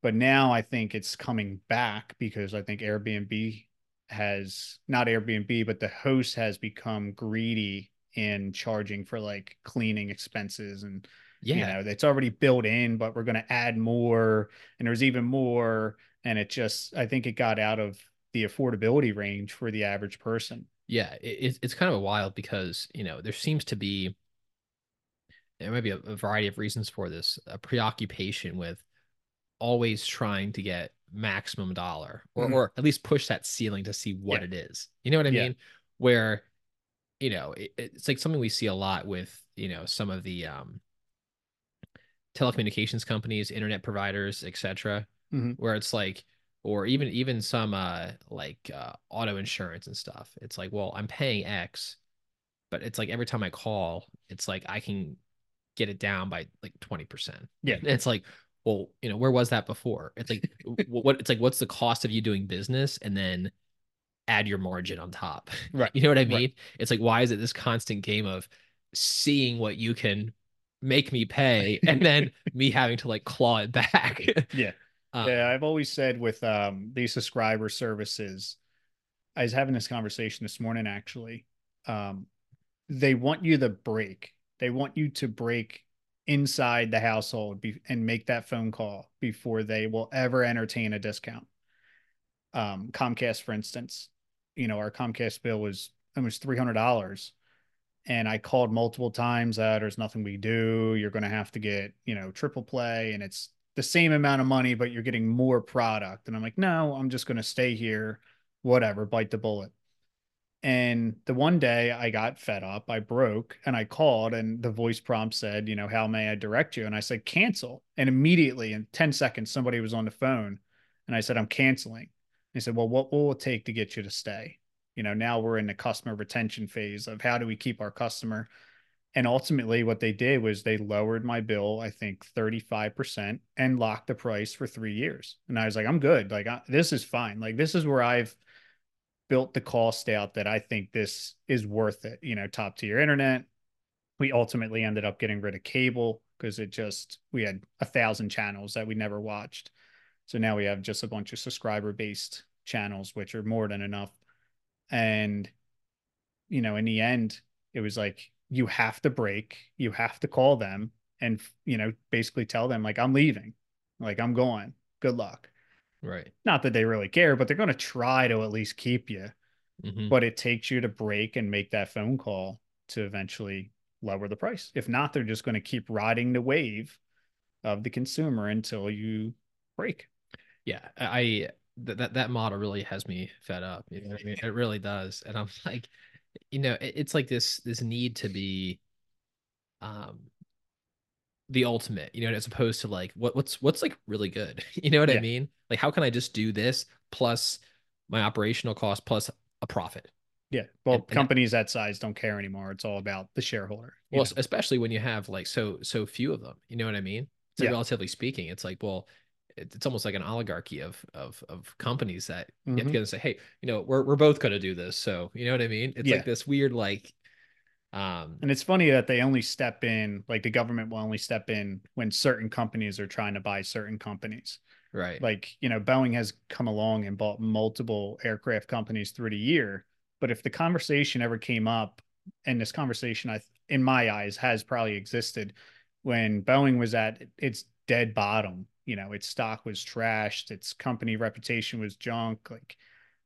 But now I think it's coming back because I think Airbnb has, not Airbnb, but the host has become greedy in charging for like cleaning expenses and yeah, you know, it's already built in, but we're going to add more, and there's even more. And it just, I think it got out of the affordability range for the average person. Yeah. It, it's kind of wild because, you know, there seems to be, there might be a, a variety of reasons for this, a preoccupation with always trying to get maximum dollar or, mm-hmm. or at least push that ceiling to see what yeah. it is. You know what I yeah. mean? Where, you know, it, it's like something we see a lot with, you know, some of the, um, telecommunications companies, internet providers, et cetera, mm-hmm. where it's like, or even, even some uh, like uh, auto insurance and stuff. It's like, well, I'm paying X, but it's like every time I call, it's like, I can get it down by like twenty percent. Yeah. And it's like, well, you know, where was that before? It's like, what, it's like, what's the cost of you doing business? And then add your margin on top. Right. You know what I mean? Right. It's like, why is it this constant game of seeing what you can make me pay and then me having to like claw it back. yeah. Um, yeah. I've always said with um, these subscriber services, I was having this conversation this morning, actually. Um, they want you to break. They want you to break inside the household be- and make that phone call before they will ever entertain a discount. Um, Comcast, for instance, you know, our Comcast bill was almost three hundred dollars. And I called multiple times that uh, there's nothing we do. You're going to have to get, you know, triple play, and it's the same amount of money, but you're getting more product. And I'm like, no, I'm just going to stay here, whatever, bite the bullet. And the one day I got fed up, I broke, and I called, and the voice prompt said, you know, how may I direct you? And I said, cancel. And immediately in ten seconds, somebody was on the phone, and I said, I'm canceling. They said, well, what will it take to get you to stay? You know, now we're in the customer retention phase of how do we keep our customer? And ultimately what they did was they lowered my bill, I think thirty-five percent, and locked the price for three years. And I was like, I'm good. Like, I, this is fine. Like, this is where I've built the cost out that I think this is worth it. You know, top tier internet. We ultimately ended up getting rid of cable because it just, we had a thousand channels that we never watched. So now we have just a bunch of subscriber based channels, which are more than enough. And, you know, in the end, it was like, you have to break, you have to call them and, you know, basically tell them like, I'm leaving, like, I'm going, good luck. Right. Not that they really care, but they're going to try to at least keep you, mm-hmm. but it takes you to break and make that phone call to eventually lower the price. If not, they're just going to keep riding the wave of the consumer until you break. Yeah. I, That, that that model really has me fed up. You know what I mean? It really does. And I'm like, you know, it, it's like this this need to be um the ultimate, you know, as opposed to like what what's what's like really good. You know what yeah. I mean? Like, how can I just do this plus my operational cost plus a profit? Yeah. Well, and, companies and that, that size don't care anymore. It's all about the shareholder. Well, know? especially when you have like so so few of them. You know what I mean? So yeah. relatively speaking, it's like, well, it's almost like an oligarchy of of of companies that mm-hmm. you have to get and say, hey, you know, we're we're both going to do this. So, you know what I mean? It's yeah. like this weird, like, Um, and it's funny that they only step in, like the government will only step in when certain companies are trying to buy certain companies. Right. Like, you know, Boeing has come along and bought multiple aircraft companies through the year. But if the conversation ever came up, and this conversation, I, in my eyes, has probably existed when Boeing was at its dead bottom, you know, its stock was trashed, its company reputation was junk. Like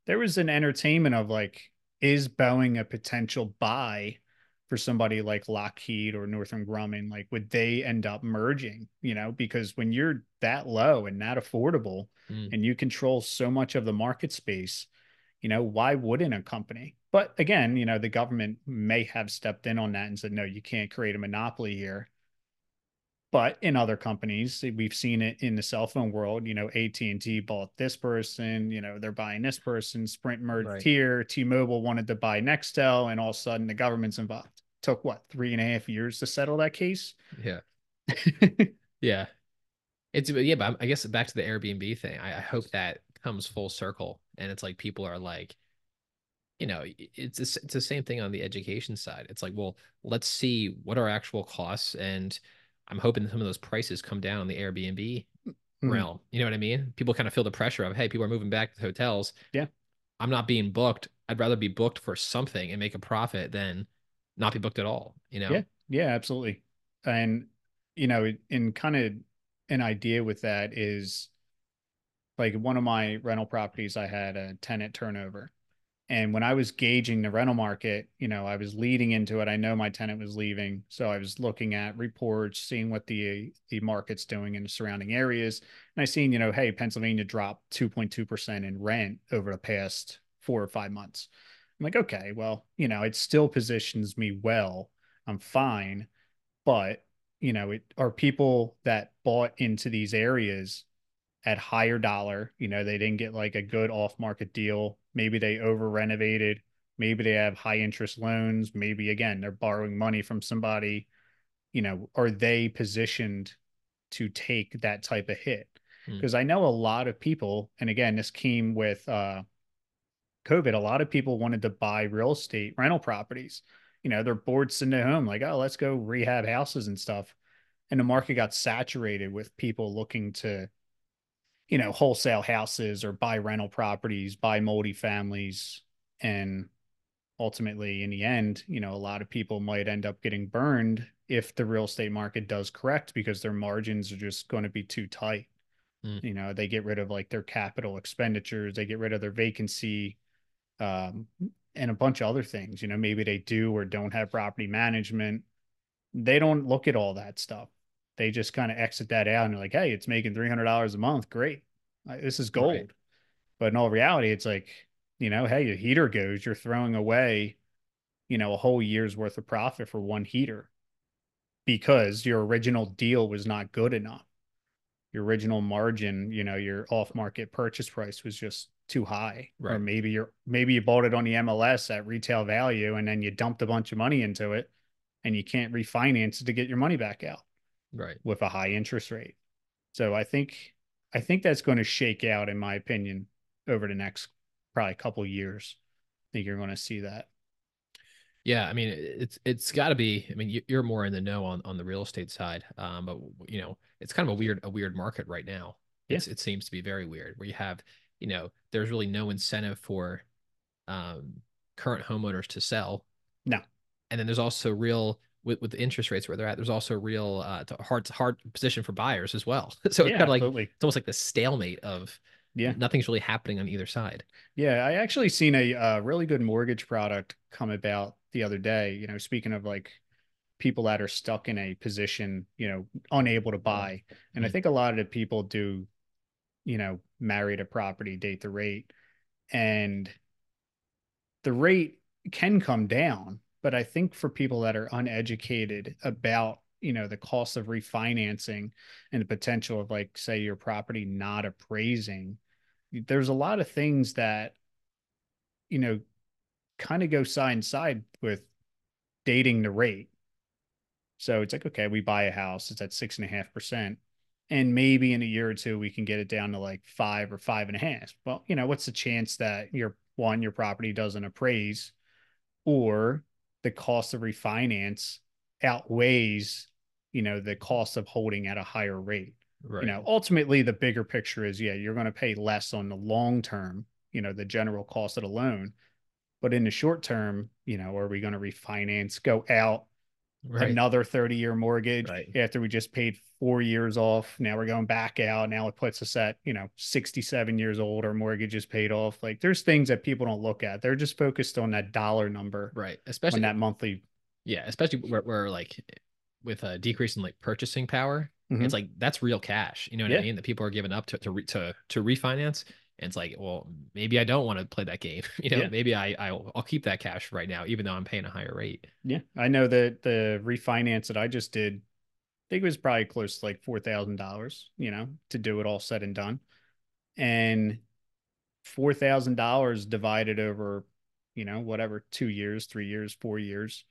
there was an entertainment of like, is Boeing a potential buy for somebody like Lockheed or Northrop Grumman? Like, would they end up merging, you know, because when you're that low and not affordable mm. and you control so much of the market space, you know, why wouldn't a company? But again, you know, the government may have stepped in on that and said, no, you can't create a monopoly here. But in other companies, we've seen it in the cell phone world, you know, A T and T bought this person, you know, they're buying this person, Sprint merged right. here, T-Mobile wanted to buy Nextel, and all of a sudden the government's involved. Took what, three and a half years to settle that case? Yeah. yeah. It's, yeah, but I guess back to the Airbnb thing, I, I hope that comes full circle and it's like people are like, you know, it's, it's the same thing on the education side. It's like, well, let's see what are actual costs, and I'm hoping some of those prices come down in the Airbnb mm-hmm. realm. You know what I mean? People kind of feel the pressure of, hey, people are moving back to hotels. Yeah. I'm not being booked. I'd rather be booked for something and make a profit than not be booked at all. You know? Yeah. Yeah, absolutely. And, you know, in kind of an idea with that is like one of my rental properties, I had a tenant turnover. And when I was gauging the rental market, you know, I was leading into it. I know my tenant was leaving. So I was looking at reports, seeing what the the market's doing in the surrounding areas. And I seen, you know, hey, Pennsylvania dropped two point two percent in rent over the past four or five months. I'm like, okay, well, you know, it still positions me well. I'm fine. But, you know, it are people that bought into these areas at higher dollar, you know, they didn't get like a good off-market deal. Maybe they over renovated. Maybe they have high interest loans. Maybe again, they're borrowing money from somebody, you know, are they positioned to take that type of hit? Because mm. I know a lot of people, and again, this came with uh, COVID, a lot of people wanted to buy real estate rental properties. You know, they're bored sitting at home like, oh, let's go rehab houses and stuff. And the market got saturated with people looking to, you know, wholesale houses or buy rental properties, buy multifamilies. And ultimately in the end, you know, a lot of people might end up getting burned if the real estate market does correct because their margins are just going to be too tight. Mm. You know, they get rid of like their capital expenditures, they get rid of their vacancy um, and a bunch of other things, you know, maybe they do or don't have property management. They don't look at all that stuff. They just kind of exit that out and they're like, hey, it's making three hundred dollars a month. Great. This is gold. Right. But in all reality, it's like, you know, hey, your heater goes, you're throwing away, you know, a whole year's worth of profit for one heater because your original deal was not good enough. Your original margin, you know, your off-market purchase price was just too high. Right. Or maybe you're, maybe you bought it on the M L S at retail value and then you dumped a bunch of money into it and you can't refinance it to get your money back out. Right. With a high interest rate. So I think, I think that's going to shake out, in my opinion, over the next probably couple of years. I think you're going to see that. Yeah. I mean, it's, it's gotta be, I mean, you're more in the know on, on the real estate side. Um, but you know, it's kind of a weird, a weird market right now. Yes. Yeah. It seems to be very weird where you have, you know, there's really no incentive for, um, current homeowners to sell. No. And then there's also real, With, with the interest rates where they're at, there's also a real uh, hard hard position for buyers as well. So yeah, it's kind of like absolutely. It's almost like the stalemate of yeah, nothing's really happening on either side. Yeah, I actually seen a uh, really good mortgage product come about the other day. You know, speaking of like people that are stuck in a position, you know, unable to buy, and mm-hmm. I think a lot of the people do, you know, marry the property, date the rate, and the rate can come down. But I think for people that are uneducated about, you know, the cost of refinancing and the potential of like, say, your property not appraising, there's a lot of things that, you know, kind of go side to side with dating the rate. So it's like, okay, we buy a house, it's at six and a half percent. And maybe in a year or two, we can get it down to like five or five and a half. Well, you know, what's the chance that your one, your property doesn't appraise, or the cost of refinance outweighs, you know, the cost of holding at a higher rate. Right. You know, ultimately the bigger picture is, yeah, you're going to pay less on the long term, you know, the general cost of the loan, but in the short term, you know, are we going to refinance, go out right. another thirty year mortgage right. after we just paid four years off? Now we're going back out. Now it puts us at, you know, sixty-seven years old, our mortgage is paid off. Like, there's things that people don't look at. They're just focused on that dollar number. Right. Especially on that monthly. Yeah. Especially where, where like with a decrease in like purchasing power, mm-hmm. it's like, that's real cash, you know what yeah. I mean? That people are giving up to, to, re, to, to refinance. And it's like, well, maybe I don't want to play that game. You know, yeah. maybe I, I'll, I'll keep that cash right now, even though I'm paying a higher rate. Yeah. I know that the refinance that I just did, I think it was probably close to like four thousand dollars, you know, to do it all said and done. And four thousand dollars divided over, you know, whatever, two years, three years, four years.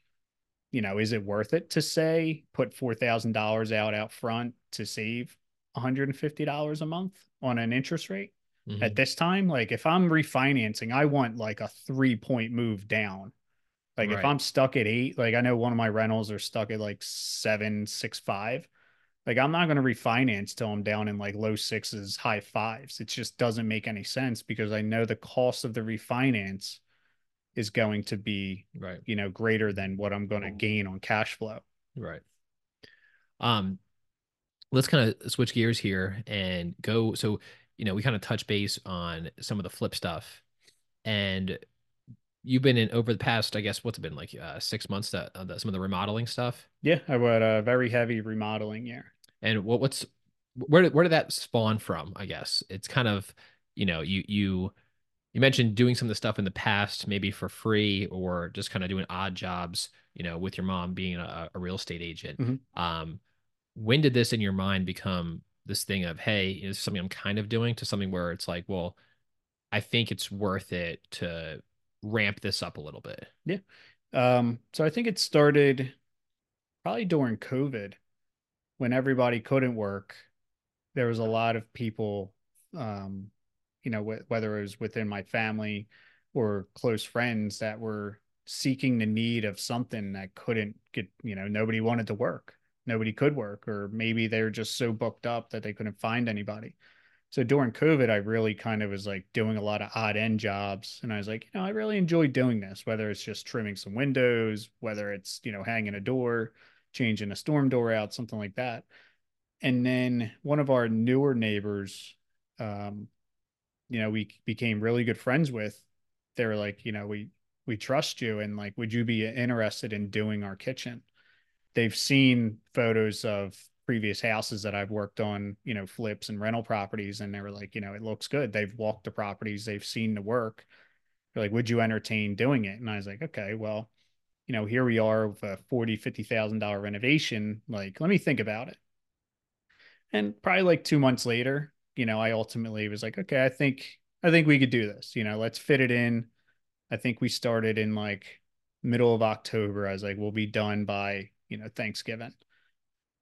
You know, is it worth it to say, put four thousand dollars out out front to save one hundred fifty dollars a month on an interest rate? Mm-hmm. At this time, like if I'm refinancing, I want like a three point move down. Like right. if I'm stuck at eight, like I know one of my rentals are stuck at like seven, six, five. Like I'm not going to refinance till I'm down in like low sixes, high fives. It just doesn't make any sense because I know the cost of the refinance is going to be, right. you know, greater than what I'm going to gain on cash flow. Right. Um, let's kind of switch gears here and go. So, you know, we kind of touch base on some of the flip stuff, and you've been in over the past, I guess, what's it been like uh, six months that uh, some of the remodeling stuff. Yeah, I would a uh, very heavy remodeling year. And what what's where did, where did that spawn from? I guess it's kind of, you know, you you you mentioned doing some of the stuff in the past, maybe for free or just kind of doing odd jobs, you know, with your mom being a, a real estate agent. Mm-hmm. Um, when did this in your mind become this thing of, hey, is something I'm kind of doing to something where it's like, well, I think it's worth it to ramp this up a little bit? Yeah. Um, so I think it started probably during COVID when everybody couldn't work. There was a lot of people, um, you know, wh- whether it was within my family or close friends that were seeking the need of something that couldn't get, you know, nobody wanted to work. Nobody could work, or maybe they were just so booked up that they couldn't find anybody. So during COVID, I really kind of was like doing a lot of odd end jobs. And I was like, you know, I really enjoy doing this, whether it's just trimming some windows, whether it's, you know, hanging a door, changing a storm door out, something like that. And then one of our newer neighbors, um, you know, we became really good friends with. They were like, you know, we, we trust you. And like, would you be interested in doing our kitchen? They've seen photos of previous houses that I've worked on, you know, flips and rental properties. And they were like, you know, it looks good. They've walked the properties. They've seen the work. They're like, would you entertain doing it? And I was like, okay, well, you know, here we are with a forty thousand, fifty thousand dollars renovation. Like, let me think about it. And probably like two months later, you know, I ultimately was like, okay, I think, I think we could do this, you know, let's fit it in. I think we started in like middle of October. I was like, we'll be done by, you know, Thanksgiving.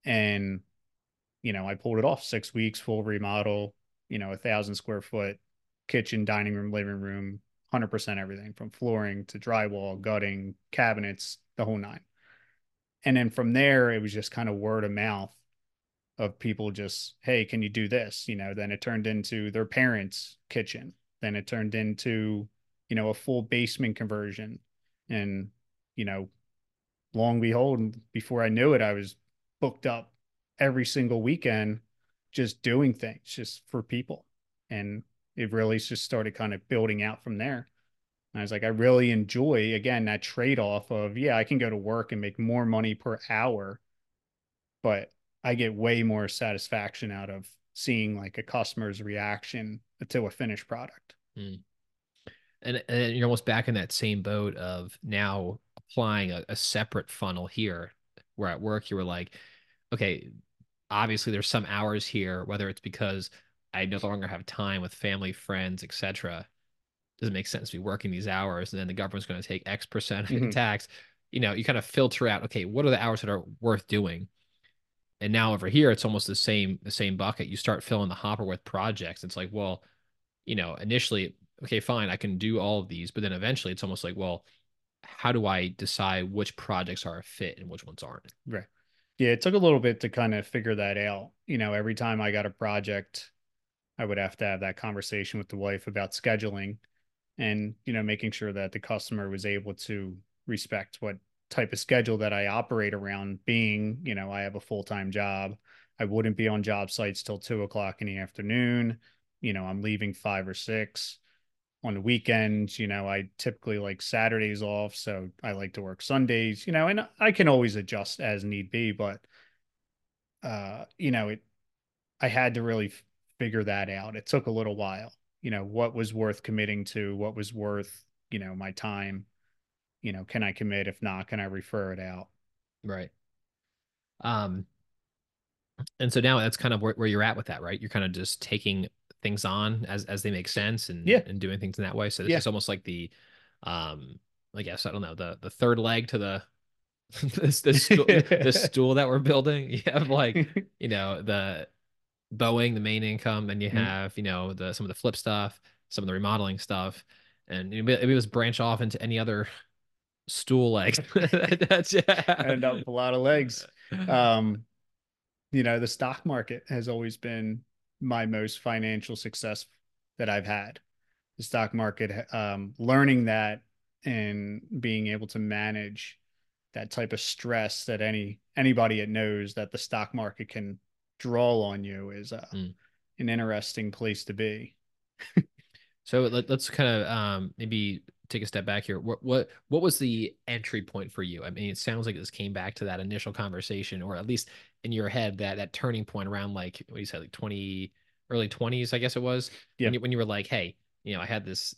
And, you know, I pulled it off. Six weeks, full remodel, you know, a thousand square foot kitchen, dining room, living room, one hundred percent everything from flooring to drywall, gutting, cabinets, the whole nine. And then from there, it was just kind of word of mouth of people just, hey, can you do this? You know, then it turned into their parents' kitchen. Then it turned into, you know, a full basement conversion. And, you know, long behold, before I knew it, I was booked up every single weekend, just doing things just for people. And it really just started kind of building out from there. And I was like, I really enjoy, again, that trade-off of, yeah, I can go to work and make more money per hour, but I get way more satisfaction out of seeing like a customer's reaction to a finished product. Mm. And, and you're almost back in that same boat of now applying a, a separate funnel here, where at work you were like, okay, obviously there's some hours here, whether it's because I no longer have time with family, friends, et cetera. Doesn't make sense to be working these hours. And then the government's going to take X percent mm-hmm. in tax. You know, you kind of filter out, okay, what are the hours that are worth doing? And now over here, it's almost the same, the same bucket. You start filling the hopper with projects. It's like, well, you know, initially, okay, fine, I can do all of these, but then eventually it's almost like, well, how do I decide which projects are a fit and which ones aren't? Right. Yeah, it took a little bit to kind of figure that out. You know, every time I got a project, I would have to have that conversation with the wife about scheduling and, you know, making sure that the customer was able to respect what type of schedule that I operate around, being, you know, I have a full-time job. I wouldn't be on job sites till two o'clock in the afternoon. You know, I'm leaving five or six on the weekends. You know, I typically like Saturdays off, so I like to work Sundays, you know, and I can always adjust as need be, but, uh, you know, it, I had to really f- figure that out. It took a little while, you know, what was worth committing to, what was worth, you know, my time, you know, can I commit? If not, can I refer it out? Right. Um, and so now that's kind of where, where you're at with that, right? You're kind of just taking things on as, as they make sense and, yeah. and doing things in that way. So this yeah. is almost like the, um, I guess, I don't know, the, the third leg to the, this, this, stool, this stool that we're building. You have like, you know, the Boeing, the main income, and you have, mm-hmm. you know, the, some of the flip stuff, some of the remodeling stuff, and maybe just branch off into any other stool legs. That's, yeah. End up a lot of legs. Um, you know, the stock market has always been my most financial success that I've had. The stock market, um, learning that and being able to manage that type of stress that any anybody that knows that the stock market can draw on you is uh, mm. an interesting place to be. So let, let's kind of um, maybe take a step back here. What what what was the entry point for you? I mean, it sounds like this came back to that initial conversation, or at least in your head, that that turning point around, like what you said, like twenty, early twenties, I guess it was. Yeah. When you, when you were like, hey, you know, I had this,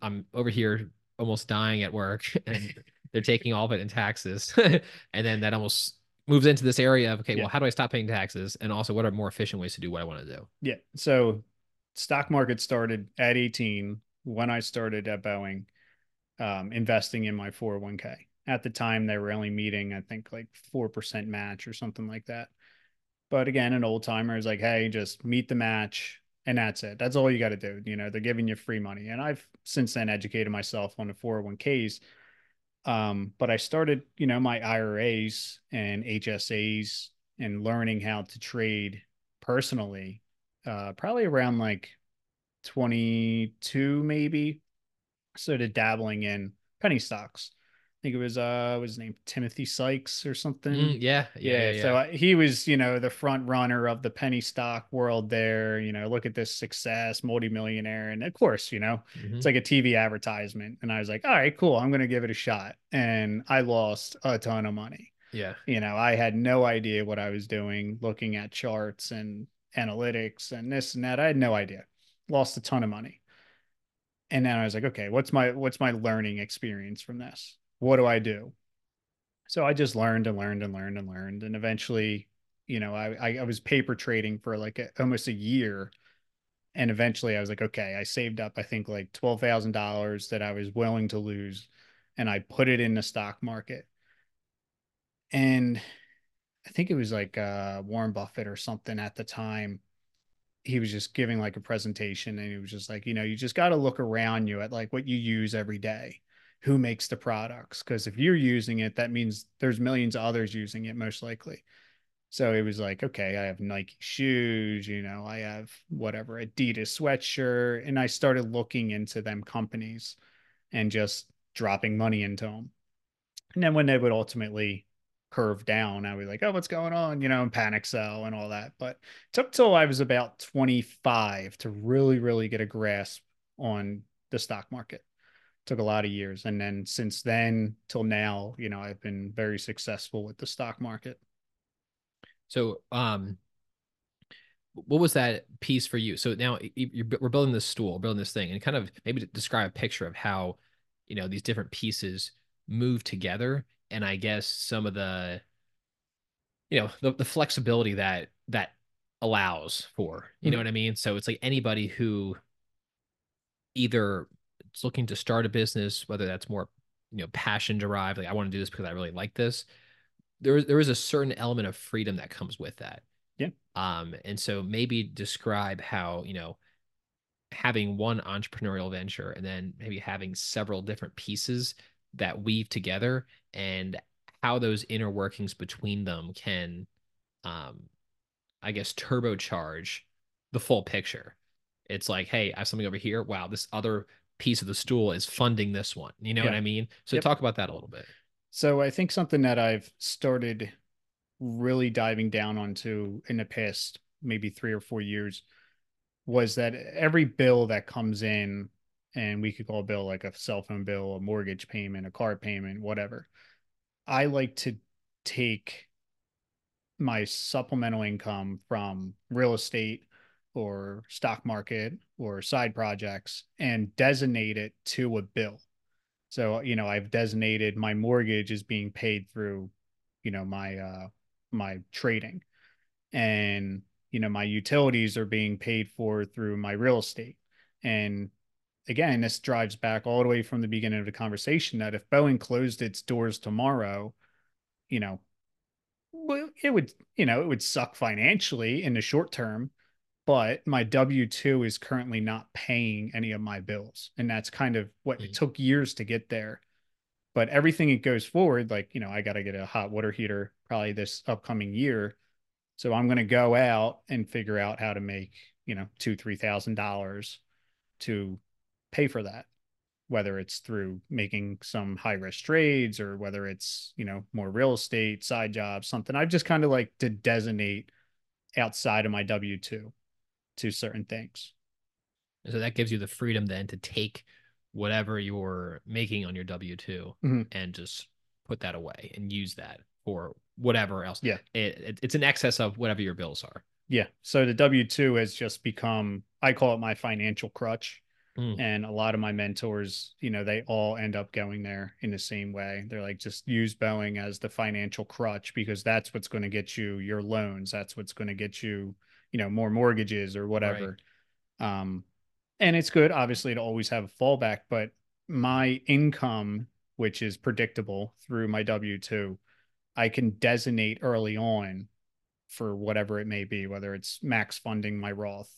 I'm over here almost dying at work, and they're taking all of it in taxes, and then that almost moves into this area of, okay, yeah. well, how do I stop paying taxes, and also what are more efficient ways to do what I want to do? Yeah. So stock market started at eighteen when I started at Boeing, um, investing in my four oh one k. At the time, they were only meeting, I think, like four percent match or something like that. But again, an old timer is like, hey, just meet the match, and that's it. That's all you got to do. You know, they're giving you free money. And I've since then educated myself on the four oh one k's. Um, but I started, you know, my I R As and H S As and learning how to trade personally. Uh, probably around like twenty-two, maybe, sort of dabbling in penny stocks. I think it was, uh, was his name Timothy Sykes or something. Mm, yeah, yeah, yeah, yeah. So I, he was, you know, the front runner of the penny stock world there, you know, look at this success, multimillionaire. And of course, you know, mm-hmm. it's like a T V advertisement. And I was like, all right, cool, I'm going to give it a shot. And I lost a ton of money. Yeah. You know, I had no idea what I was doing, looking at charts and analytics and this and that. I had no idea. Lost a ton of money. And then I was like, okay, what's my, what's my learning experience from this? What do I do? So I just learned and learned and learned and learned. And eventually, you know, I, I, I was paper trading for like a, almost a year. And eventually I was like, okay, I saved up, I think like twelve thousand dollars that I was willing to lose. And I put it in the stock market. And I think it was like uh, Warren Buffett or something at the time. He was just giving like a presentation, and he was just like, you know, you just got to look around you at like what you use every day, who makes the products. Because if you're using it, that means there's millions of others using it, most likely. So it was like, okay, I have Nike shoes, you know, I have whatever, Adidas sweatshirt. And I started looking into them companies and just dropping money into them. And then when they would ultimately curve down, I was like, oh, what's going on? You know, and panic sell and all that. But it took till I was about twenty-five to really, really get a grasp on the stock market. It took a lot of years. And then since then till now, you know, I've been very successful with the stock market. So, um, what was that piece for you? So now you're, we're building this stool, building this thing, and kind of maybe describe a picture of how, you know, these different pieces move together. And I guess some of the, you know, the, the flexibility that that allows for, you mm-hmm. know what I mean? So it's like anybody who either is looking to start a business, whether that's more, you know, passion derived, like I want to do this because I really like this. There, there is a certain element of freedom that comes with that. Yeah. Um. And so maybe describe how, you know, having one entrepreneurial venture and then maybe having several different pieces that weave together and how those inner workings between them can, um, I guess, turbocharge the full picture. It's like, hey, I have something over here. Wow, this other piece of the stool is funding this one. You know yeah. what I mean? So yep. talk about that a little bit. So I think something that I've started really diving down onto in the past maybe three or four years was that every bill that comes in, and we could call a bill like a cell phone bill, a mortgage payment, a car payment, whatever, I like to take my supplemental income from real estate or stock market or side projects and designate it to a bill. So, you know, I've designated my mortgage as being paid through, you know, my, uh, my trading, and, you know, my utilities are being paid for through my real estate. And again, this drives back all the way from the beginning of the conversation that if Boeing closed its doors tomorrow, you know, well, it would, you know, it would suck financially in the short term, but my W two is currently not paying any of my bills. And that's kind of what it took years to get there. But everything it goes forward, like, you know, I got to get a hot water heater probably this upcoming year. So I'm going to go out and figure out how to make, you know, two, three thousand dollars to pay for that, whether it's through making some high risk trades or whether it's, you know, more real estate, side jobs, something. I've just kind of like to designate outside of my W two to certain things. So that gives you the freedom then to take whatever you're making on your W two mm-hmm. and just put that away and use that for whatever else. Yeah. It, it, it's in excess of whatever your bills are. Yeah. So the W two has just become, I call it my financial crutch. Mm. And a lot of my mentors, you know, they all end up going there in the same way. They're like, just use Boeing as the financial crutch because that's what's going to get you your loans. That's what's going to get you, you know, more mortgages or whatever. Right. Um, and it's good, obviously, to always have a fallback, but my income, which is predictable through my W two, I can designate early on for whatever it may be, whether it's max funding my Roth,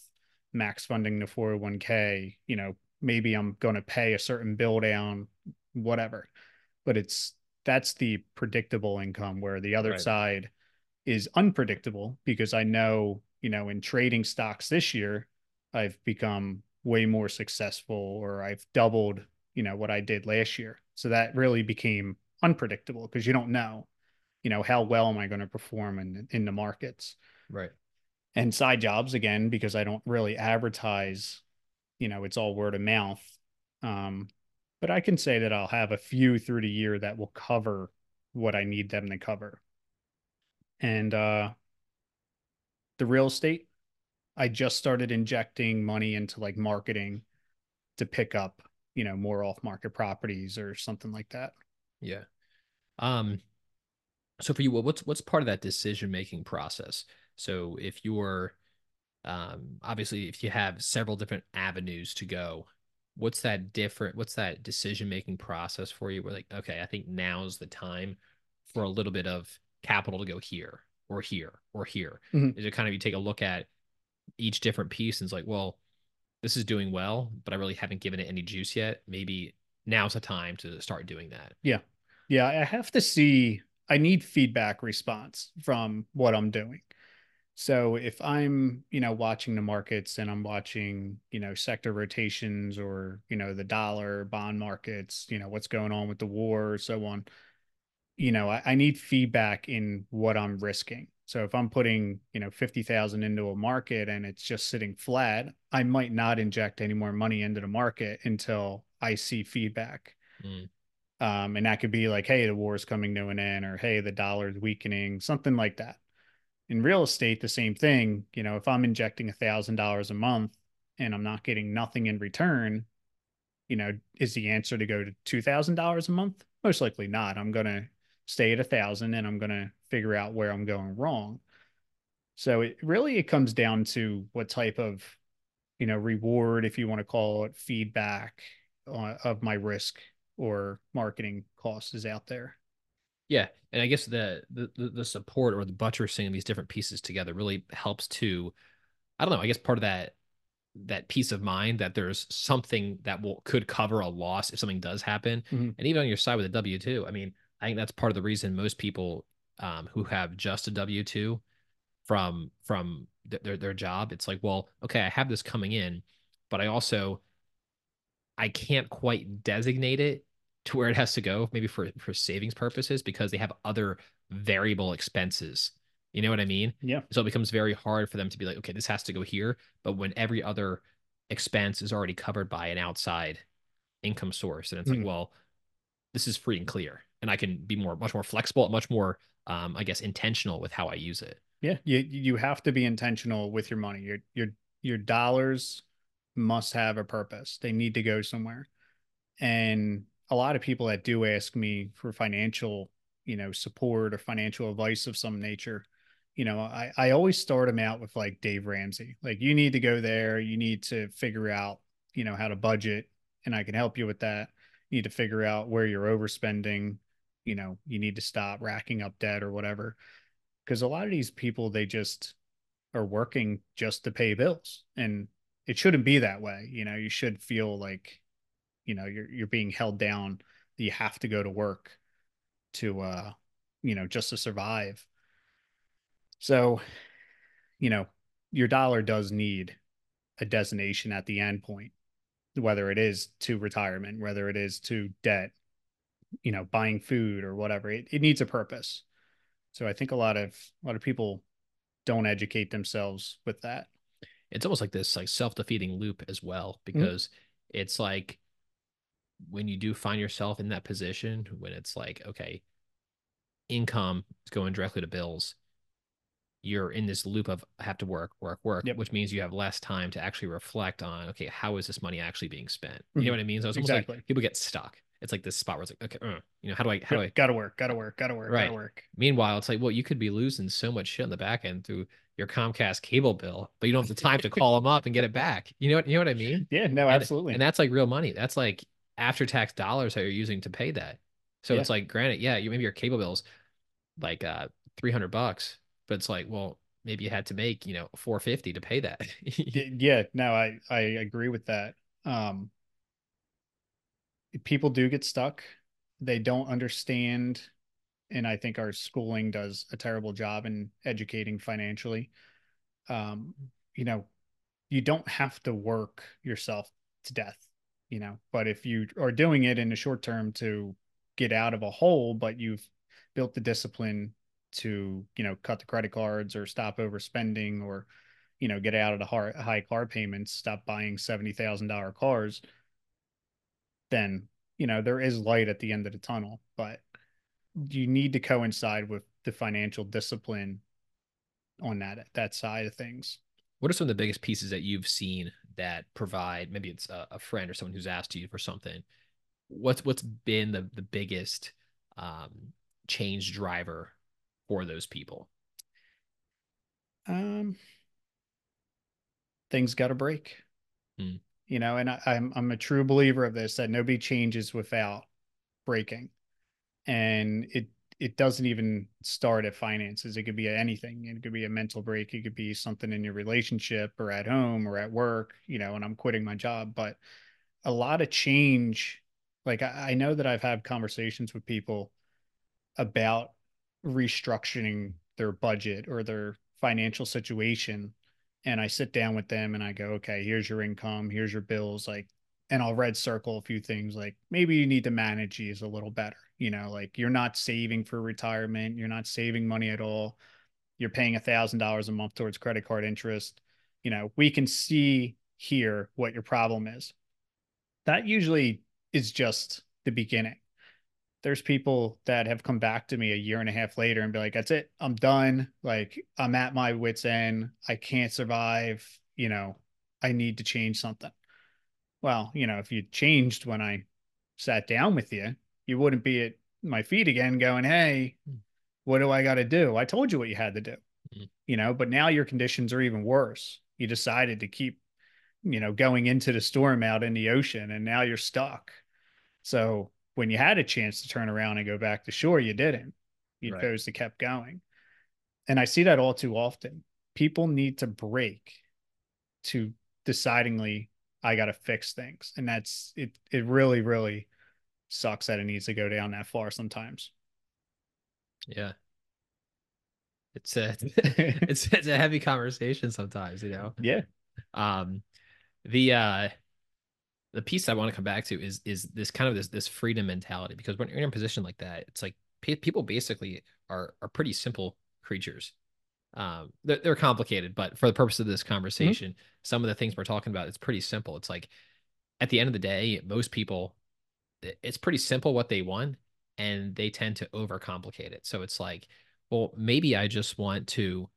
max funding the four oh one k, you know, maybe I'm going to pay a certain bill down, whatever. But it's, that's the predictable income, where the other right. side is unpredictable because I know, you know, in trading stocks this year, I've become way more successful, or I've doubled, you know, what I did last year. So that really became unpredictable because you don't know, you know, how well am I going to perform in, in the markets? Right. And side jobs, again, because I don't really advertise, you know, it's all word of mouth. Um, but I can say that I'll have a few through the year that will cover what I need them to cover. And uh, the real estate, I just started injecting money into like marketing to pick up, you know, more off-market properties or something like that. Yeah. Um. So for you, what's what's part of that decision-making process? So if you're, um, obviously, if you have several different avenues to go, what's that different, what's that decision-making process for you? We're like, okay, I think now's the time for a little bit of capital to go here or here or here. Mm-hmm. Is it kind of, you take a look at each different piece and it's like, well, this is doing well, but I really haven't given it any juice yet. Maybe now's the time to start doing that. Yeah. Yeah. I have to see, I need feedback response from what I'm doing. So if I'm, you know, watching the markets and I'm watching, you know, sector rotations or, you know, the dollar bond markets, you know, what's going on with the war, so on, you know, I, I need feedback in what I'm risking. So if I'm putting, you know, fifty thousand into a market and it's just sitting flat, I might not inject any more money into the market until I see feedback. Mm. Um, and that could be like, hey, the war is coming to an end, or hey, the dollar is weakening, something like that. In real estate, the same thing. You know, if I'm injecting one thousand dollars a month and I'm not getting nothing in return, you know, is the answer to go to two thousand dollars a month? Most likely not. I'm going to stay at one thousand and I'm going to figure out where I'm going wrong. So it really, it comes down to what type of, you know, reward, if you want to call it, feedback uh, of my risk or marketing costs is out there. Yeah, and I guess the the the support or the buttressing of these different pieces together really helps to, I don't know, I guess part of that that peace of mind that there's something that will could cover a loss if something does happen. Mm-hmm. And even on your side with a W two, I mean, I think that's part of the reason most people um, who have just a W two from from th their their job, it's like, well, okay, I have this coming in, but I also I can't quite designate it to where it has to go, maybe for for savings purposes, because they have other variable expenses. You know what I mean? Yeah. So it becomes very hard for them to be like, okay, this has to go here. But when every other expense is already covered by an outside income source, and it's mm-hmm. like, well, this is free and clear, and I can be more, much more flexible, much more, um, I guess, intentional with how I use it. Yeah. You, you have to be intentional with your money. Your, your, your dollars must have a purpose. They need to go somewhere. And a lot of people that do ask me for financial, you know, support or financial advice of some nature, you know, I, I always start them out with like Dave Ramsey, like, you need to go there. You need to figure out, you know, how to budget, and I can help you with that. You need to figure out where you're overspending. You know, you need to stop racking up debt or whatever. Because a lot of these people, they just are working just to pay bills, and it shouldn't be that way. You know, you should feel like, you know, you're, you're being held down, that you have to go to work to, uh, you know, just to survive. So, you know, your dollar does need a destination at the end point, whether it is to retirement, whether it is to debt, you know, buying food or whatever, it, it needs a purpose. So I think a lot of, a lot of people don't educate themselves with that. It's almost like this like self-defeating loop as well, because mm-hmm. it's like, when you do find yourself in that position, when it's like, okay, income is going directly to bills, you're in this loop of I have to work, work, work, yep. which means you have less time to actually reflect on, okay, how is this money actually being spent? Mm-hmm. You know what I mean? So it's almost exactly. like people get stuck. It's like this spot where it's like, okay, uh, you know, how do I, how do I? Gotta work, gotta work, gotta work, right. gotta work. Meanwhile, it's like, well, you could be losing so much shit on the back end through your Comcast cable bill, but you don't have the time to call them up and get it back. You know what, you know what I mean? Yeah, no, absolutely. And, and that's like real money. That's like after-tax dollars that you're using to pay that. So yeah. it's like, granted, yeah, you maybe your cable bill's like uh, three hundred bucks, but it's like, well, maybe you had to make, you know, four fifty to pay that. Yeah, no, I, I agree with that. Um, people do get stuck. They don't understand. And I think our schooling does a terrible job in educating financially. Um, you know, you don't have to work yourself to death. You know, but if you are doing it in the short term to get out of a hole, but you've built the discipline to, you know, cut the credit cards or stop overspending or, you know, get out of the high car payments, stop buying seventy thousand dollar cars, then, you know, there is light at the end of the tunnel, but you need to coincide with the financial discipline on that, that side of things. What are some of the biggest pieces that you've seen that provide, maybe it's a, a friend or someone who's asked you for something, what's, what's been the, the biggest um, change driver for those people? Um, things got to break, hmm. you know, and I, I'm, I'm a true believer of this, that nobody changes without breaking. And it, it doesn't even start at finances. It could be anything. It could be a mental break. It could be something in your relationship or at home or at work, you know, and I'm quitting my job, but a lot of change. Like I, I know that I've had conversations with people about restructuring their budget or their financial situation. And I sit down with them and I go, okay, here's your income, here's your bills. Like, and I'll red circle a few things like maybe you need to manage these a little better. You know, like you're not saving for retirement. You're not saving money at all. You're paying a thousand dollars a month towards credit card interest. You know, we can see here what your problem is. That usually is just the beginning. There's people that have come back to me a year and a half later and be like, that's it. I'm done. Like I'm at my wit's end. I can't survive. You know, I need to change something. Well, you know, if you changed when I sat down with you, you wouldn't be at my feet again going, hey, what do I got to do? I told you what you had to do, mm-hmm. you know, but now your conditions are even worse. You decided to keep, you know, going into the storm out in the ocean and now you're stuck. So when you had a chance to turn around and go back to shore, you didn't. You right. chose to kept going. And I see that all too often. People need to break to decidingly, I got to fix things. And that's, it, it really, really sucks that it needs to go down that far sometimes. Yeah. It's a, it's, it's a heavy conversation sometimes, you know? Yeah. Um, the, uh, the piece I want to come back to is, is this kind of this, this freedom mentality, because when you're in a position like that, it's like people basically are, are pretty simple creatures. Um, they're, they're complicated, but for the purpose of this conversation, mm-hmm. some of the things we're talking about, it's pretty simple. It's like, at the end of the day, most people, it's pretty simple what they want, and they tend to overcomplicate it. So it's like, well, maybe I just want to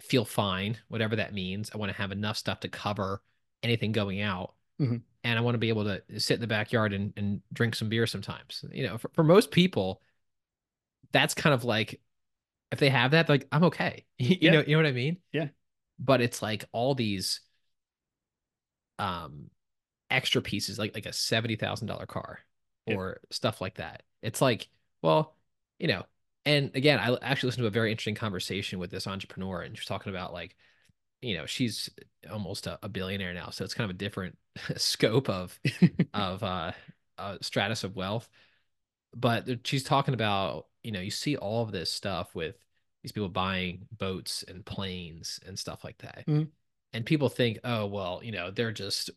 feel fine, whatever that means. I want to have enough stuff to cover anything going out. Mm-hmm. And I want to be able to sit in the backyard and, and drink some beer sometimes. You know, for, for most people, that's kind of like, if they have that, like, I'm okay. you yeah. know, you know what I mean? Yeah. But it's like all these um, extra pieces, like, like a seventy thousand dollar car or yeah. stuff like that. It's like, well, you know, and again, I actually listened to a very interesting conversation with this entrepreneur, and she's talking about, like, you know, she's almost a, a billionaire now. So it's kind of a different scope of, of uh, uh, stratus of wealth. But she's talking about, you know, you see all of this stuff with these people buying boats and planes and stuff like that. Mm-hmm. And people think, oh, well, you know, they're just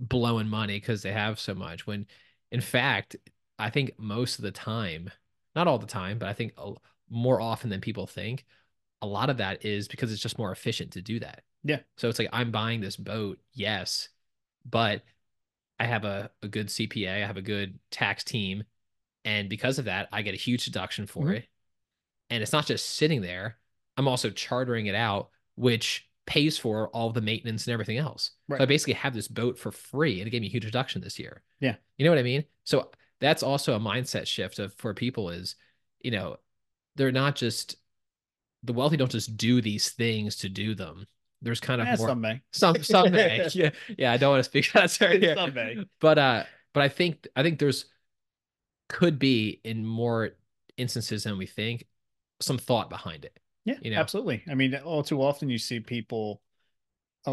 blowing money because they have so much. When in fact, I think most of the time, not all the time, but I think more often than people think, a lot of that is because it's just more efficient to do that. Yeah. So it's like, I'm buying this boat. Yes. But I have a, a good C P A. I have a good tax team. And because of that, I get a huge deduction for mm-hmm. it. And it's not just sitting there. I'm also chartering it out, which pays for all the maintenance and everything else. Right. So I basically have this boat for free, and it gave me a huge deduction this year. Yeah. You know what I mean? So that's also a mindset shift of for people is, you know, they're not just, the wealthy don't just do these things to do them. There's kind of yeah, more. Someday. Some, someday. yeah. yeah. I don't want to speak that right here. Someday. But, uh, but I think, I think there's, could be in more instances than we think some thought behind it. Yeah, you know? Absolutely. I mean, all too often you see people,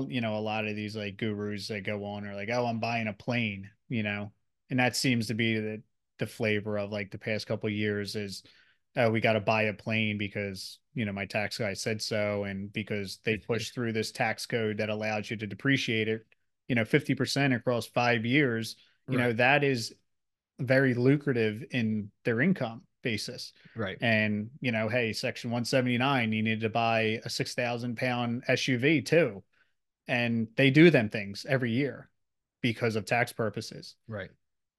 you know, a lot of these like gurus that go on are like, oh, I'm buying a plane, you know, and that seems to be the, the flavor of like the past couple of years is, oh, we got to buy a plane because, you know, my tax guy said so. And because they pushed through this tax code that allows you to depreciate it, you know, fifty percent across five years, you right. know, that is very lucrative in their income basis. Right. And, you know, hey, section one seventy-nine, you need to buy a six thousand pound S U V too. And they do them things every year because of tax purposes. Right.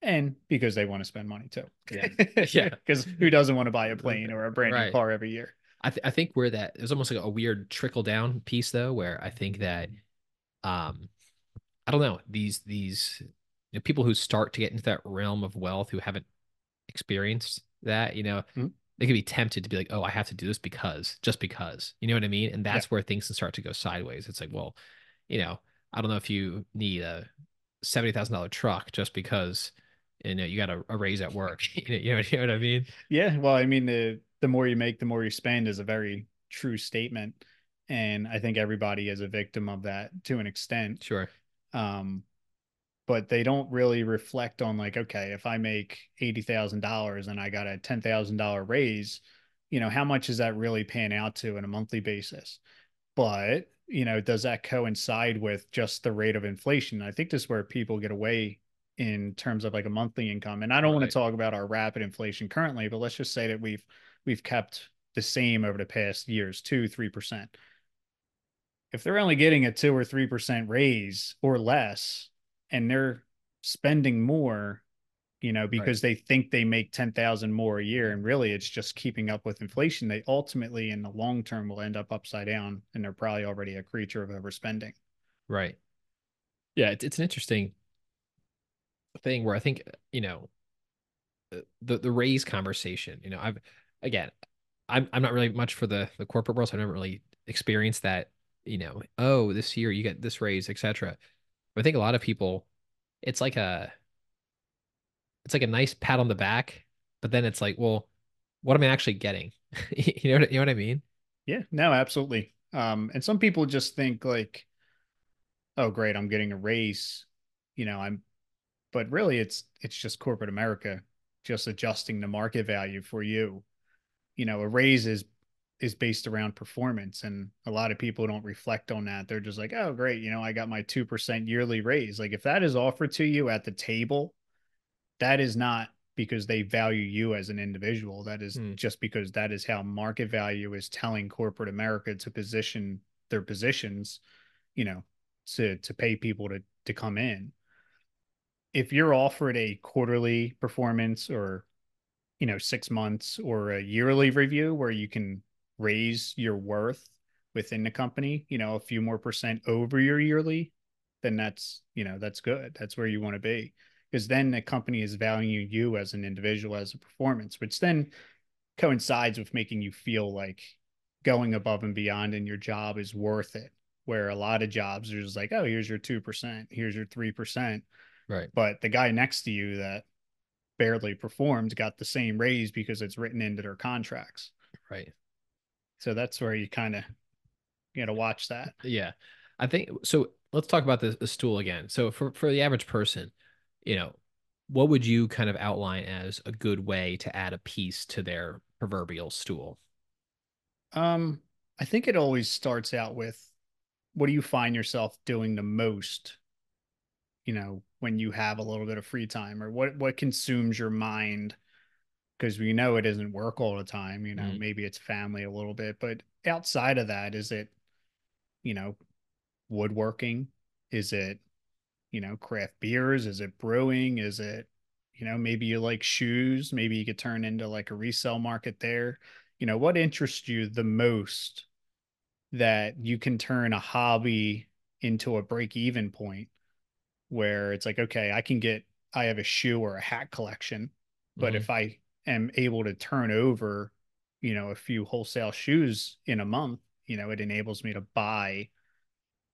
And because they want to spend money too. Yeah. Yeah. Because who doesn't want to buy a plane or a brand right. new car every year? I, th- I think where that there's almost like a weird trickle down piece though, where I think that, um, I don't know, these, these, you know, people who start to get into that realm of wealth who haven't experienced that, you know, mm-hmm. they could be tempted to be like, oh, I have to do this because, just because, you know what I mean? And that's yeah. where things can start to go sideways. It's like, well, you know, I don't know if you need a seventy thousand dollar truck just because, you know, you got a, a raise at work. you, know, you, know, you know what I mean? Yeah. Well, I mean, the the more you make, the more you spend is a very true statement. And I think everybody is a victim of that to an extent. Sure. Um, but they don't really reflect on like, okay, if I make eighty thousand dollars and I got a ten thousand dollar raise, you know, how much does that really pan out to on a monthly basis? But, you know, does that coincide with just the rate of inflation? I think this is where people get away in terms of like a monthly income. And I don't right. want to talk about our rapid inflation currently, but let's just say that we've, we've kept the same over the past years, two, three percent. If they're only getting a two or three percent raise or less, and they're spending more, you know, because right. they think they make ten thousand more a year. And really it's just keeping up with inflation. They ultimately in the long term will end up upside down, and they're probably already a creature of overspending. Right. Yeah. It's, it's an interesting thing where I think, you know, the, the raise conversation, you know, I've, again, I'm, I'm not really much for the, the corporate world. So I never really experienced that, you know, oh, this year you get this raise, et cetera. I think a lot of people, it's like a, it's like a nice pat on the back, but then it's like, well, what am I actually getting? you know, what, you know what I mean? Yeah, no, absolutely. Um, and some people just think like, oh, great, I'm getting a raise, you know, I'm, but really it's, it's just corporate America just adjusting the market value for you. You know, a raise is, is based around performance. And a lot of people don't reflect on that. They're just like, oh, great. You know, I got my two percent yearly raise. Like if that is offered to you at the table, that is not because they value you as an individual. That is mm. just because that is how market value is telling corporate America to position their positions, you know, to, to pay people to, to come in. If you're offered a quarterly performance or, you know, six months or a yearly review where you can raise your worth within the company, you know, a few more percent over your yearly, then that's, you know, that's good. That's where you want to be. Because then the company is valuing you as an individual, as a performance, which then coincides with making you feel like going above and beyond in your job is worth it. Where a lot of jobs are just like, oh, here's your two percent, here's your three percent. Right. But the guy next to you that barely performed got the same raise because it's written into their contracts. Right. So that's where you kind of, you got to watch that. Yeah. I think, so let's talk about this, this tool again. So for, for the average person, you know, what would you kind of outline as a good way to add a piece to their proverbial stool? Um, I think it always starts out with, what do you find yourself doing the most, you know, when you have a little bit of free time, or what, what consumes your mind? Because we know it isn't work all the time, you know, mm. maybe it's family a little bit, but outside of that, is it, you know, woodworking? Is it, you know, craft beers? Is it brewing? Is it, you know, maybe you like shoes, maybe you could turn into like a resale market there. You know, what interests you the most that you can turn a hobby into a break-even point where it's like, okay, I can get, I have a shoe or a hat collection, but mm-hmm. if I am able to turn over, you know, a few wholesale shoes in a month, you know, it enables me to buy,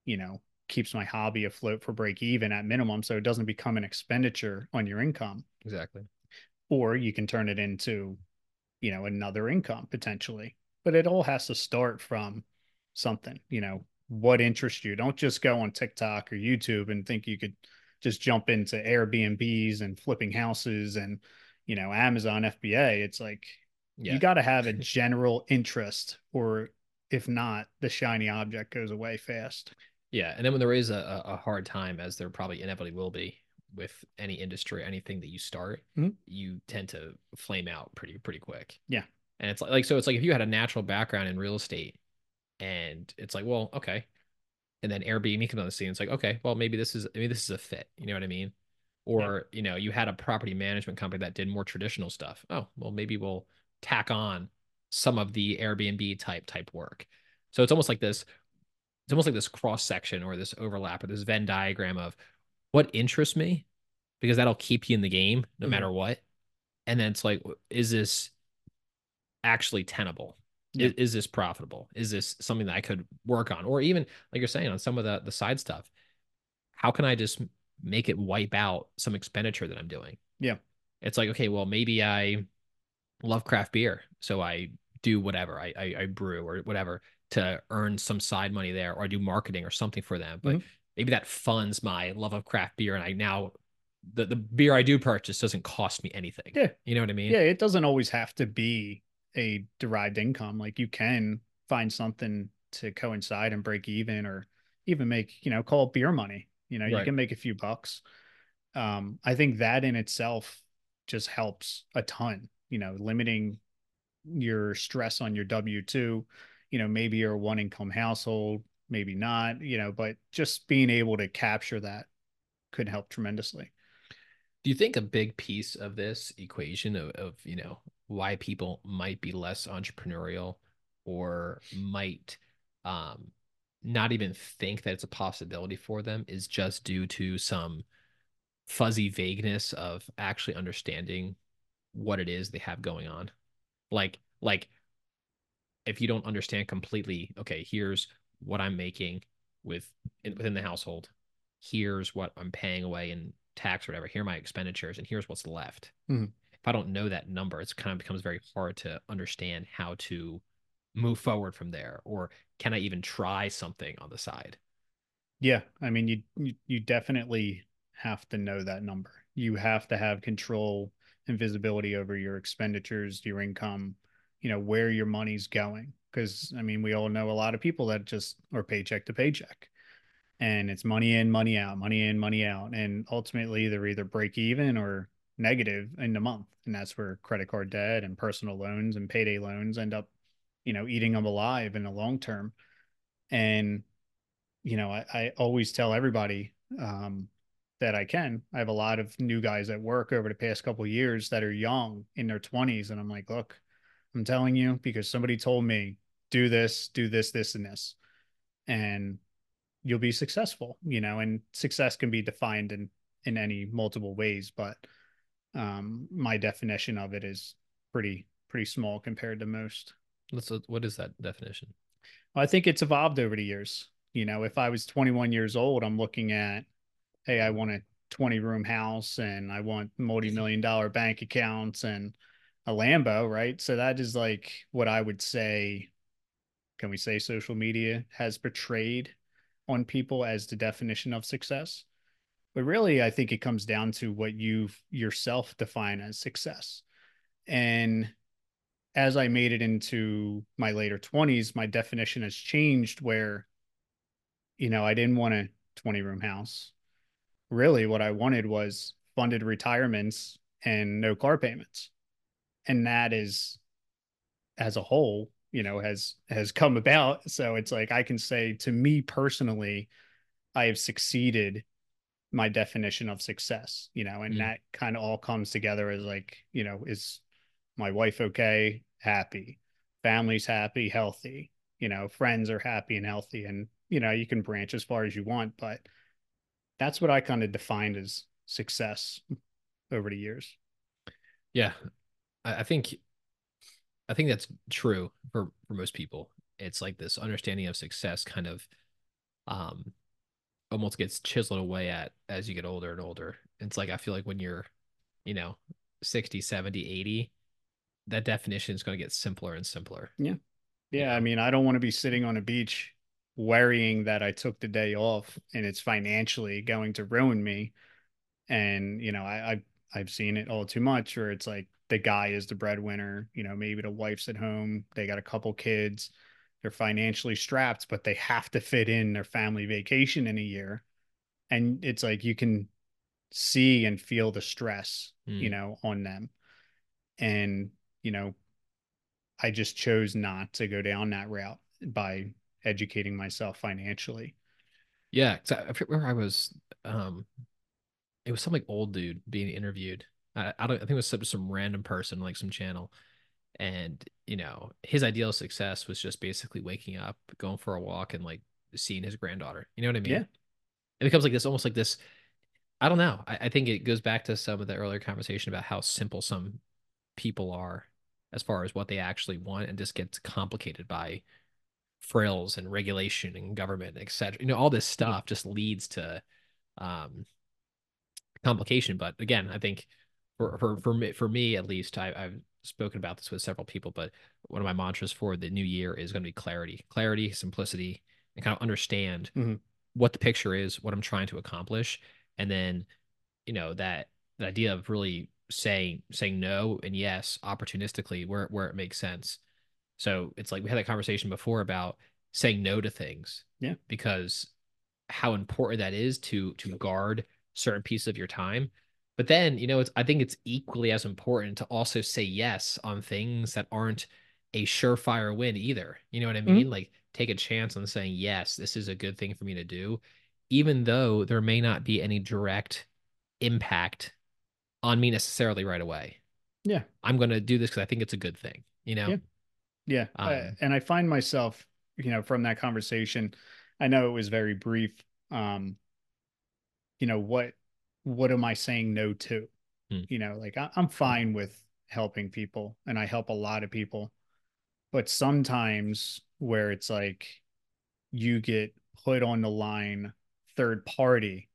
you know, keeps my hobby afloat for break even at minimum. So it doesn't become an expenditure on your income. Exactly. Or you can turn it into, you know, another income potentially, but it all has to start from something, you know, what interests you. Don't just go on TikTok or YouTube and think you could just jump into Airbnbs and flipping houses and, you know, Amazon F B A. It's like, yeah. you got to have a general interest, or if not, the shiny object goes away fast. Yeah. And then when there is a, a hard time, as there probably inevitably will be with any industry, anything that you start, mm-hmm. you tend to flame out pretty, pretty quick. Yeah. And it's like, like, so it's like if you had a natural background in real estate and it's like, well, okay. And then Airbnb comes on the scene. It's like, okay, well, maybe this is, I mean, this is a fit. You know what I mean? Or, yeah. you know, you had a property management company that did more traditional stuff. Oh, well, maybe we'll tack on some of the Airbnb type type work. So it's almost like this, it's almost like this cross section or this overlap or this Venn diagram of what interests me, because that'll keep you in the game no mm-hmm. matter what. And then it's like, is this actually tenable? Yeah. Is, is this profitable? Is this something that I could work on? Or even like you're saying on some of the, the side stuff, how can I just make it wipe out some expenditure that I'm doing? Yeah. It's like, okay, well, maybe I love craft beer. So I do whatever I, I, I brew or whatever to earn some side money there, or I do marketing or something for them. But mm-hmm. maybe that funds my love of craft beer. And I now, the, the beer I do purchase doesn't cost me anything. Yeah. You know what I mean? Yeah. It doesn't always have to be a derived income. Like you can find something to coincide and break even, or even make, you know, call it beer money. You know, right. you can make a few bucks. Um, I think that in itself just helps a ton, you know, limiting your stress on your W two. You know, maybe you're a one income household, maybe not, you know, but just being able to capture that could help tremendously. Do you think a big piece of this equation of, of, you know, why people might be less entrepreneurial or might um, not even think that it's a possibility for them is just due to some fuzzy vagueness of actually understanding what it is they have going on? Like, like, if you don't understand completely, okay, here's what I'm making with within the household, here's what I'm paying away in tax or whatever, here are my expenditures, and here's what's left. Mm-hmm. If I don't know that number, it's kind of becomes very hard to understand how to move forward from there, or can I even try something on the side? Yeah. I mean, you, you, you definitely have to know that number. You have to have control and visibility over your expenditures, your income, you know, where your money's going. Because, I mean, we all know a lot of people that just are paycheck to paycheck. And it's money in, money out, money in, money out. And ultimately, they're either break even or negative in the month. And that's where credit card debt and personal loans and payday loans end up, you know, eating them alive in the long term. And, you know, I, I always tell everybody um, that I can. I have a lot of new guys at work over the past couple of years that are young in their twenties. And I'm like, look, I'm telling you, because somebody told me, do this, do this, this, and this. And you'll be successful, you know, and success can be defined in, in any multiple ways, but, um, my definition of it is pretty, pretty small compared to most. So what is that definition? Well, I think it's evolved over the years. You know, if I was twenty-one years old, I'm looking at, hey, I want a twenty room house and I want multi-million dollar bank accounts and a Lambo. Right. So that is like what I would say, can we say social media has portrayed on people as the definition of success. But really, I think it comes down to what you yourself define as success. And as I made it into my later twenties, my definition has changed where, you know, I didn't want a twenty room house. Really, what I wanted was funded retirements and no car payments. And that is, as a whole, you know, has, has come about. So it's like, I can say to me personally, I have succeeded my definition of success, you know, and mm. that kind of all comes together as like, you know, is my wife okay? Happy. Family's happy, healthy, you know, friends are happy and healthy. And, you know, you can branch as far as you want, but that's what I kind of defined as success over the years. Yeah. I think I think that's true for, for most people. It's like this understanding of success kind of um, almost gets chiseled away at as you get older and older. It's like, I feel like when you're, you know, sixty, seventy, eighty, that definition is going to get simpler and simpler. Yeah. Yeah. I mean, I don't want to be sitting on a beach worrying that I took the day off and it's financially going to ruin me. And, you know, I, I I've seen it all too much, or it's like, the guy is the breadwinner, you know, maybe the wife's at home, they got a couple kids, they're financially strapped, but they have to fit in their family vacation in a year. And it's like, you can see and feel the stress, mm. you know, on them. And, you know, I just chose not to go down that route by educating myself financially. Yeah. Cause I, I remember I was, um, it was some like old dude being interviewed. I don't. I think it was some, some random person, like some channel, and you know, his ideal success was just basically waking up, going for a walk, and like seeing his granddaughter. You know what I mean? Yeah. It becomes like this, almost like this. I don't know. I, I think it goes back to some of the earlier conversation about how simple some people are as far as what they actually want, and just gets complicated by frills and regulation and government, et cetera. You know, all this stuff just leads to um, complication. But again, I think. For, for, for, me, for me, at least, I, I've spoken about this with several people, but one of my mantras for the new year is going to be clarity, clarity, simplicity, and kind of understand mm-hmm. what the picture is, what I'm trying to accomplish. And then, you know, that the idea of really saying, saying no and yes, opportunistically where, where it makes sense. So it's like, we had that conversation before about saying no to things yeah, because how important that is to, to guard certain pieces of your time. But then, you know, it's, I think it's equally as important to also say yes on things that aren't a surefire win either. You know what I mean? Mm-hmm. Like take a chance on saying, yes, this is a good thing for me to do, even though there may not be any direct impact on me necessarily right away. Yeah. I'm going to do this because I think it's a good thing, you know? Yeah. yeah. Um, I, and I find myself, you know, from that conversation, I know it was very brief. Um, you know, what, what am I saying no to? Hmm. You know, like I, I'm fine with helping people and I help a lot of people, but sometimes where it's like you get put on the line third party,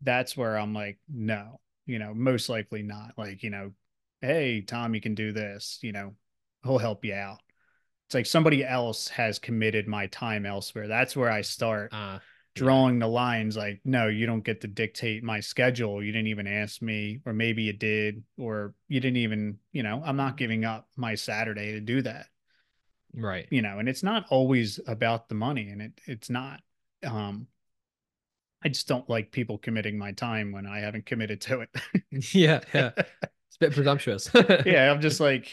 that's where I'm like, no, you know, most likely not. Like, you know, hey, Tom, you can do this, you know, he'll help you out. It's like somebody else has committed my time elsewhere. That's where I start. Uh, drawing the lines like, no, you don't get to dictate my schedule. You didn't even ask me, or maybe you did, or you didn't even, you know, I'm not giving up my Saturday to do that. Right. You know, and it's not always about the money, and it it's not. Um, I just don't like people committing my time when I haven't committed to it. yeah. Yeah. It's a bit presumptuous. yeah. I'm just like,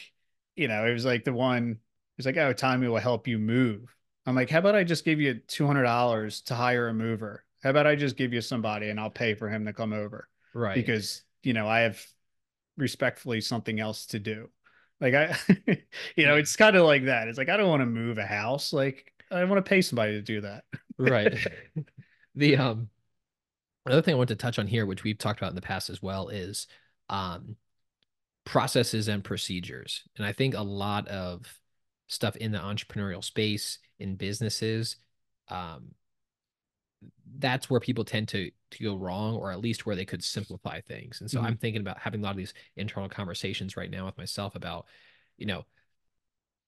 you know, it was like the one, it was like, oh, Tommy will help you move. I'm like, how about I just give you two hundred dollars to hire a mover? How about I just give you somebody and I'll pay for him to come over? Right. Because, you know, I have respectfully something else to do. Like I, you know, it's kind of like that. It's like, I don't want to move a house. Like I want to pay somebody to do that. right. The, um, another thing I want to touch on here, which we've talked about in the past as well, is, um, processes and procedures. And I think a lot of stuff in the entrepreneurial space, in businesses, um, that's where people tend to, to go wrong, or at least where they could simplify things. And so mm-hmm. I'm thinking about having a lot of these internal conversations right now with myself about, you know,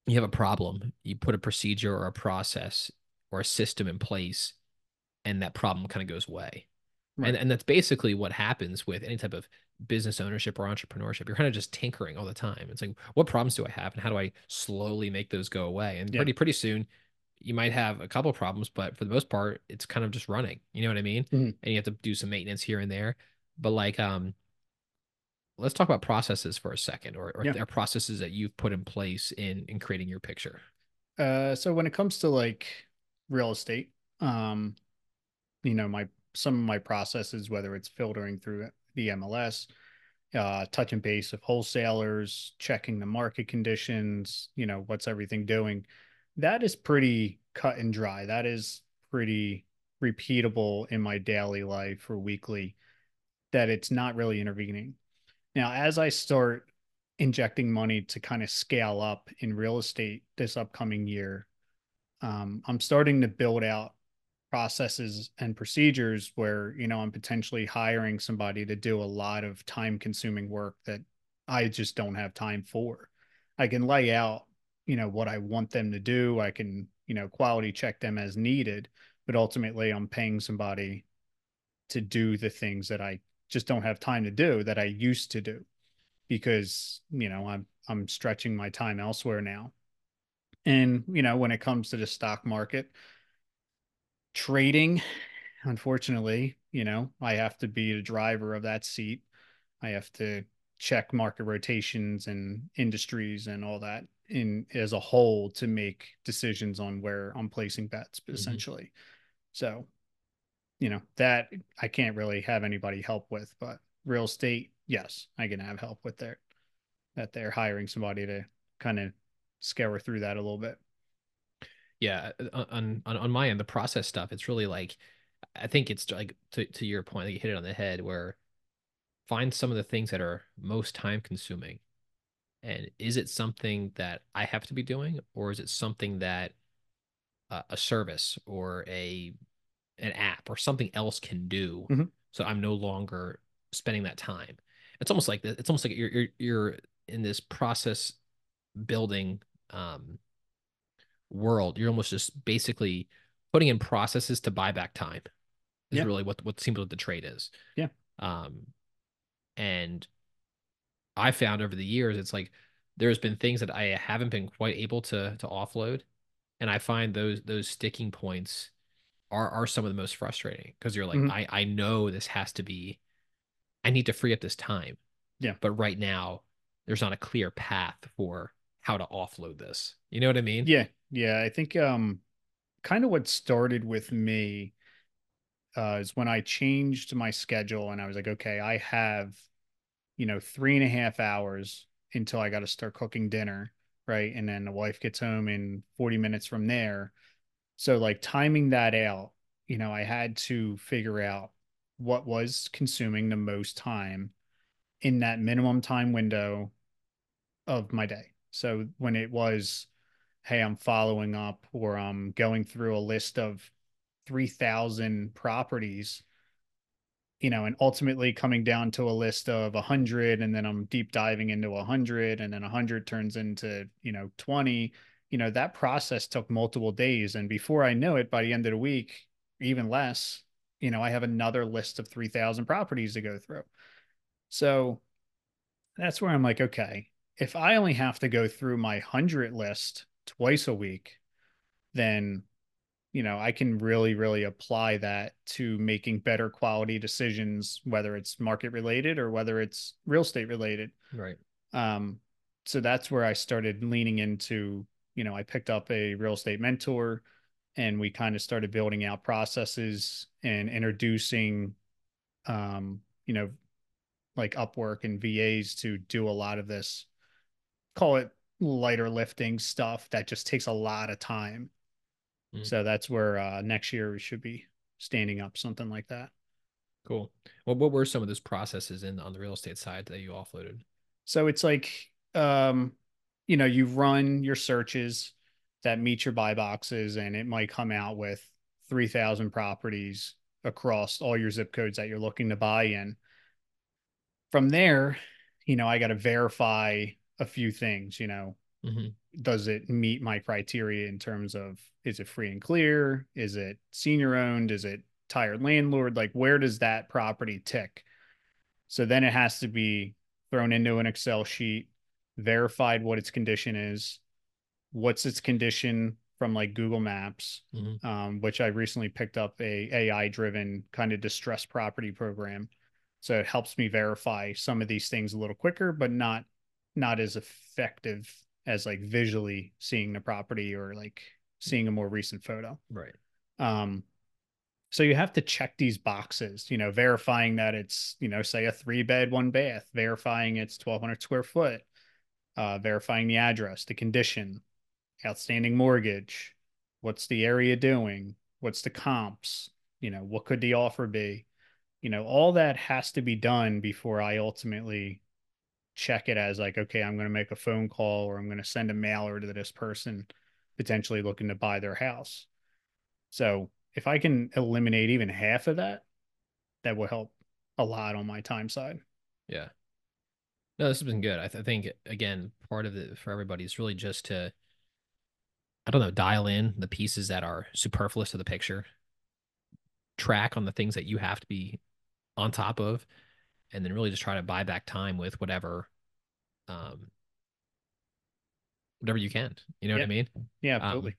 you have a problem, you put a procedure or a process or a system in place, and that problem kind of goes away. Right. And, and that's basically what happens with any type of business ownership or entrepreneurship. You're kind of just tinkering all the time. It's like, what problems do I have, and how do I slowly make those go away? And yeah. pretty, pretty soon you might have a couple of problems, but for the most part, it's kind of just running. You know what I mean? Mm-hmm. And you have to do some maintenance here and there. But like, um, let's talk about processes for a second, or, or yeah. there are processes that you've put in place in, in creating your picture. Uh, so when it comes to like real estate, um, you know, my, some of my processes, whether it's filtering through the M L S, uh, touch and base of wholesalers, checking the market conditions, you know, what's everything doing, that is pretty cut and dry. That is pretty repeatable in my daily life or weekly, that it's not really intervening. Now, as I start injecting money to kind of scale up in real estate this upcoming year, um, I'm starting to build out processes and procedures where, you know, I'm potentially hiring somebody to do a lot of time consuming work that I just don't have time for. I can lay out, you know, what I want them to do. I can, you know, quality check them as needed, but ultimately I'm paying somebody to do the things that I just don't have time to do that I used to do, because, you know, I'm, I'm stretching my time elsewhere now. And, you know, when it comes to the stock market, trading, unfortunately, you know, I have to be the driver of that seat. I have to check market rotations and industries and all that in as a whole to make decisions on where I'm placing bets, essentially. Mm-hmm. So, you know, that I can't really have anybody help with, but real estate, yes, I can have help with there, that they're hiring somebody to kind of scour through that a little bit. Yeah. On, on, on my end, the process stuff, it's really like, I think it's like to, to your point, like you hit it on the head, where find some of the things that are most time consuming. And is it something that I have to be doing, or is it something that uh, a service or a, an app or something else can do? Mm-hmm. So I'm no longer spending that time. It's almost like it's almost like you're, you're, you're in this process building, um, world. You're almost just basically putting in processes to buy back time is yeah. really what what seems like the trade is. Yeah. Um, and I found over the years, it's like there's been things that I haven't been quite able to to offload, and I find those those sticking points are are some of the most frustrating, because you're like, mm-hmm. I I know this has to be, I need to free up this time. Yeah. But right now there's not a clear path for how to offload this. You know what I mean? Yeah. Yeah. I think um, kind of what started with me uh, is when I changed my schedule, and I was like, okay, I have, you know, three and a half hours until I got to start cooking dinner. Right. And then the wife gets home in forty minutes from there. So like timing that out, you know, I had to figure out what was consuming the most time in that minimum time window of my day. So when it was, hey, I'm following up, or I'm going through a list of three thousand properties, you know, and ultimately coming down to a list of one hundred, and then I'm deep diving into one hundred, and then one hundred turns into, you know, twenty, you know, that process took multiple days. And before I knew it, by the end of the week, even less, you know, I have another list of three thousand properties to go through. So that's where I'm like, okay, if I only have to go through my hundred list twice a week, then, you know, I can really, really apply that to making better quality decisions, whether it's market related or whether it's real estate related. Right. Um, so that's where I started leaning into, you know, I picked up a real estate mentor and we kind of started building out processes and introducing, um, you know, like Upwork and V As to do a lot of this, call it lighter lifting stuff that just takes a lot of time. Mm-hmm. So that's where uh, next year we should be standing up something like that. Cool. Well, what were some of those processes in on the real estate side that you offloaded? So it's like, um, you know, you run your searches that meet your buy boxes and it might come out with three thousand properties across all your zip codes that you're looking to buy in. From there, you know, I got to verify a few things, you know, mm-hmm. does it meet my criteria in terms of, is it free and clear? Is it senior owned? Is it tired landlord? Like, where does that property tick? So then it has to be thrown into an Excel sheet, verified what its condition is, what's its condition from like Google Maps, mm-hmm. um, which I recently picked up a A I driven kind of distressed property program. So it helps me verify some of these things a little quicker, but not not as effective as like visually seeing the property or like seeing a more recent photo. Right. Um, so you have to check these boxes, you know, verifying that it's, you know, say a three bed, one bath, verifying it's twelve hundred square foot, uh, verifying the address, the condition, outstanding mortgage, what's the area doing, what's the comps, you know, what could the offer be? You know, all that has to be done before I ultimately check it as like, okay, I'm going to make a phone call or I'm going to send a mailer to this person potentially looking to buy their house. So if I can eliminate even half of that, that will help a lot on my time side. Yeah. No, this has been good. I, th- I think, again, part of it for everybody is really just to, I don't know, dial in the pieces that are superfluous to the picture, track on the things that you have to be on top of, and then really just try to buy back time with whatever, um, whatever you can, you know yeah. what I mean? Yeah, absolutely.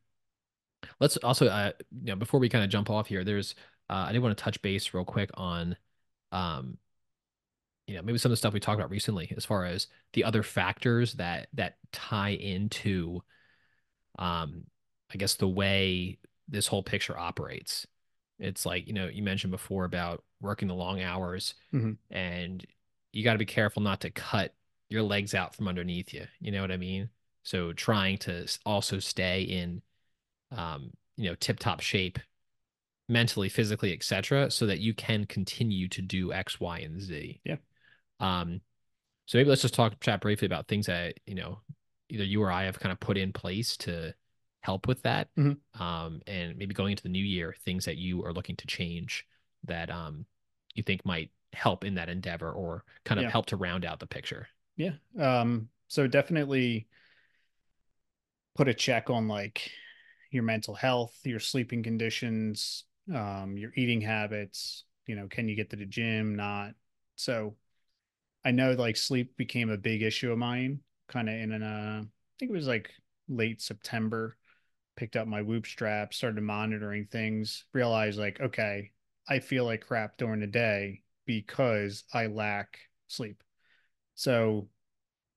Um, let's also, uh, you know, before we kind of jump off here, there's, uh, I did want to touch base real quick on, um, you know, maybe some of the stuff we talked about recently, as far as the other factors that, that tie into, um, I guess the way this whole picture operates. It's like, you know, you mentioned before about working the long hours, mm-hmm. and you got to be careful not to cut your legs out from underneath you. You know what I mean? So trying to also stay in, um, you know, tip top shape mentally, physically, et cetera, so that you can continue to do X, Y, and Z. Yeah. Um, so maybe let's just talk chat briefly about things that, you know, either you or I have kind of put in place to help with that, mm-hmm. um, and maybe going into the new year, things that you are looking to change that um, you think might help in that endeavor or kind of yeah. help to round out the picture. Yeah. Um, so definitely put a check on like your mental health, your sleeping conditions, um, your eating habits, you know, can you get to the gym? Not. So I know like sleep became a big issue of mine kind of in an, uh, I think it was like late September. Picked up my Whoop strap, started monitoring things, realized like, okay, I feel like crap during the day because I lack sleep. So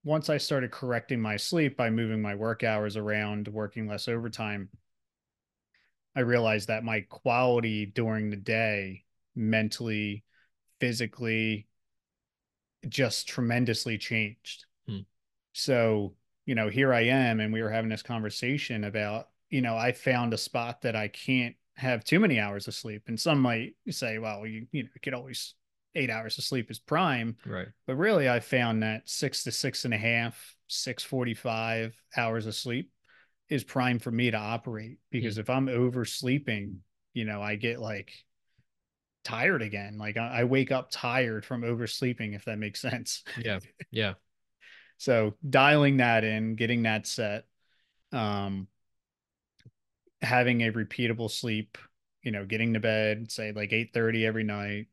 once I started correcting my sleep by moving my work hours around, working less overtime, I realized that my quality during the day, mentally, physically, just tremendously changed. Hmm. So, you know, here I am, and we were having this conversation about, you know, I found a spot that I can't have too many hours of sleep. And some might say, well, you, you know, you could always eight hours of sleep is prime. Right. But really I found that six to six and a half, six forty-five hours of sleep is prime for me to operate, because mm-hmm. if I'm oversleeping, you know, I get like tired again. Like I, I wake up tired from oversleeping, if that makes sense. Yeah. Yeah. So dialing that in, getting that set, um, having a repeatable sleep you know, getting to bed, say like eight thirty every night.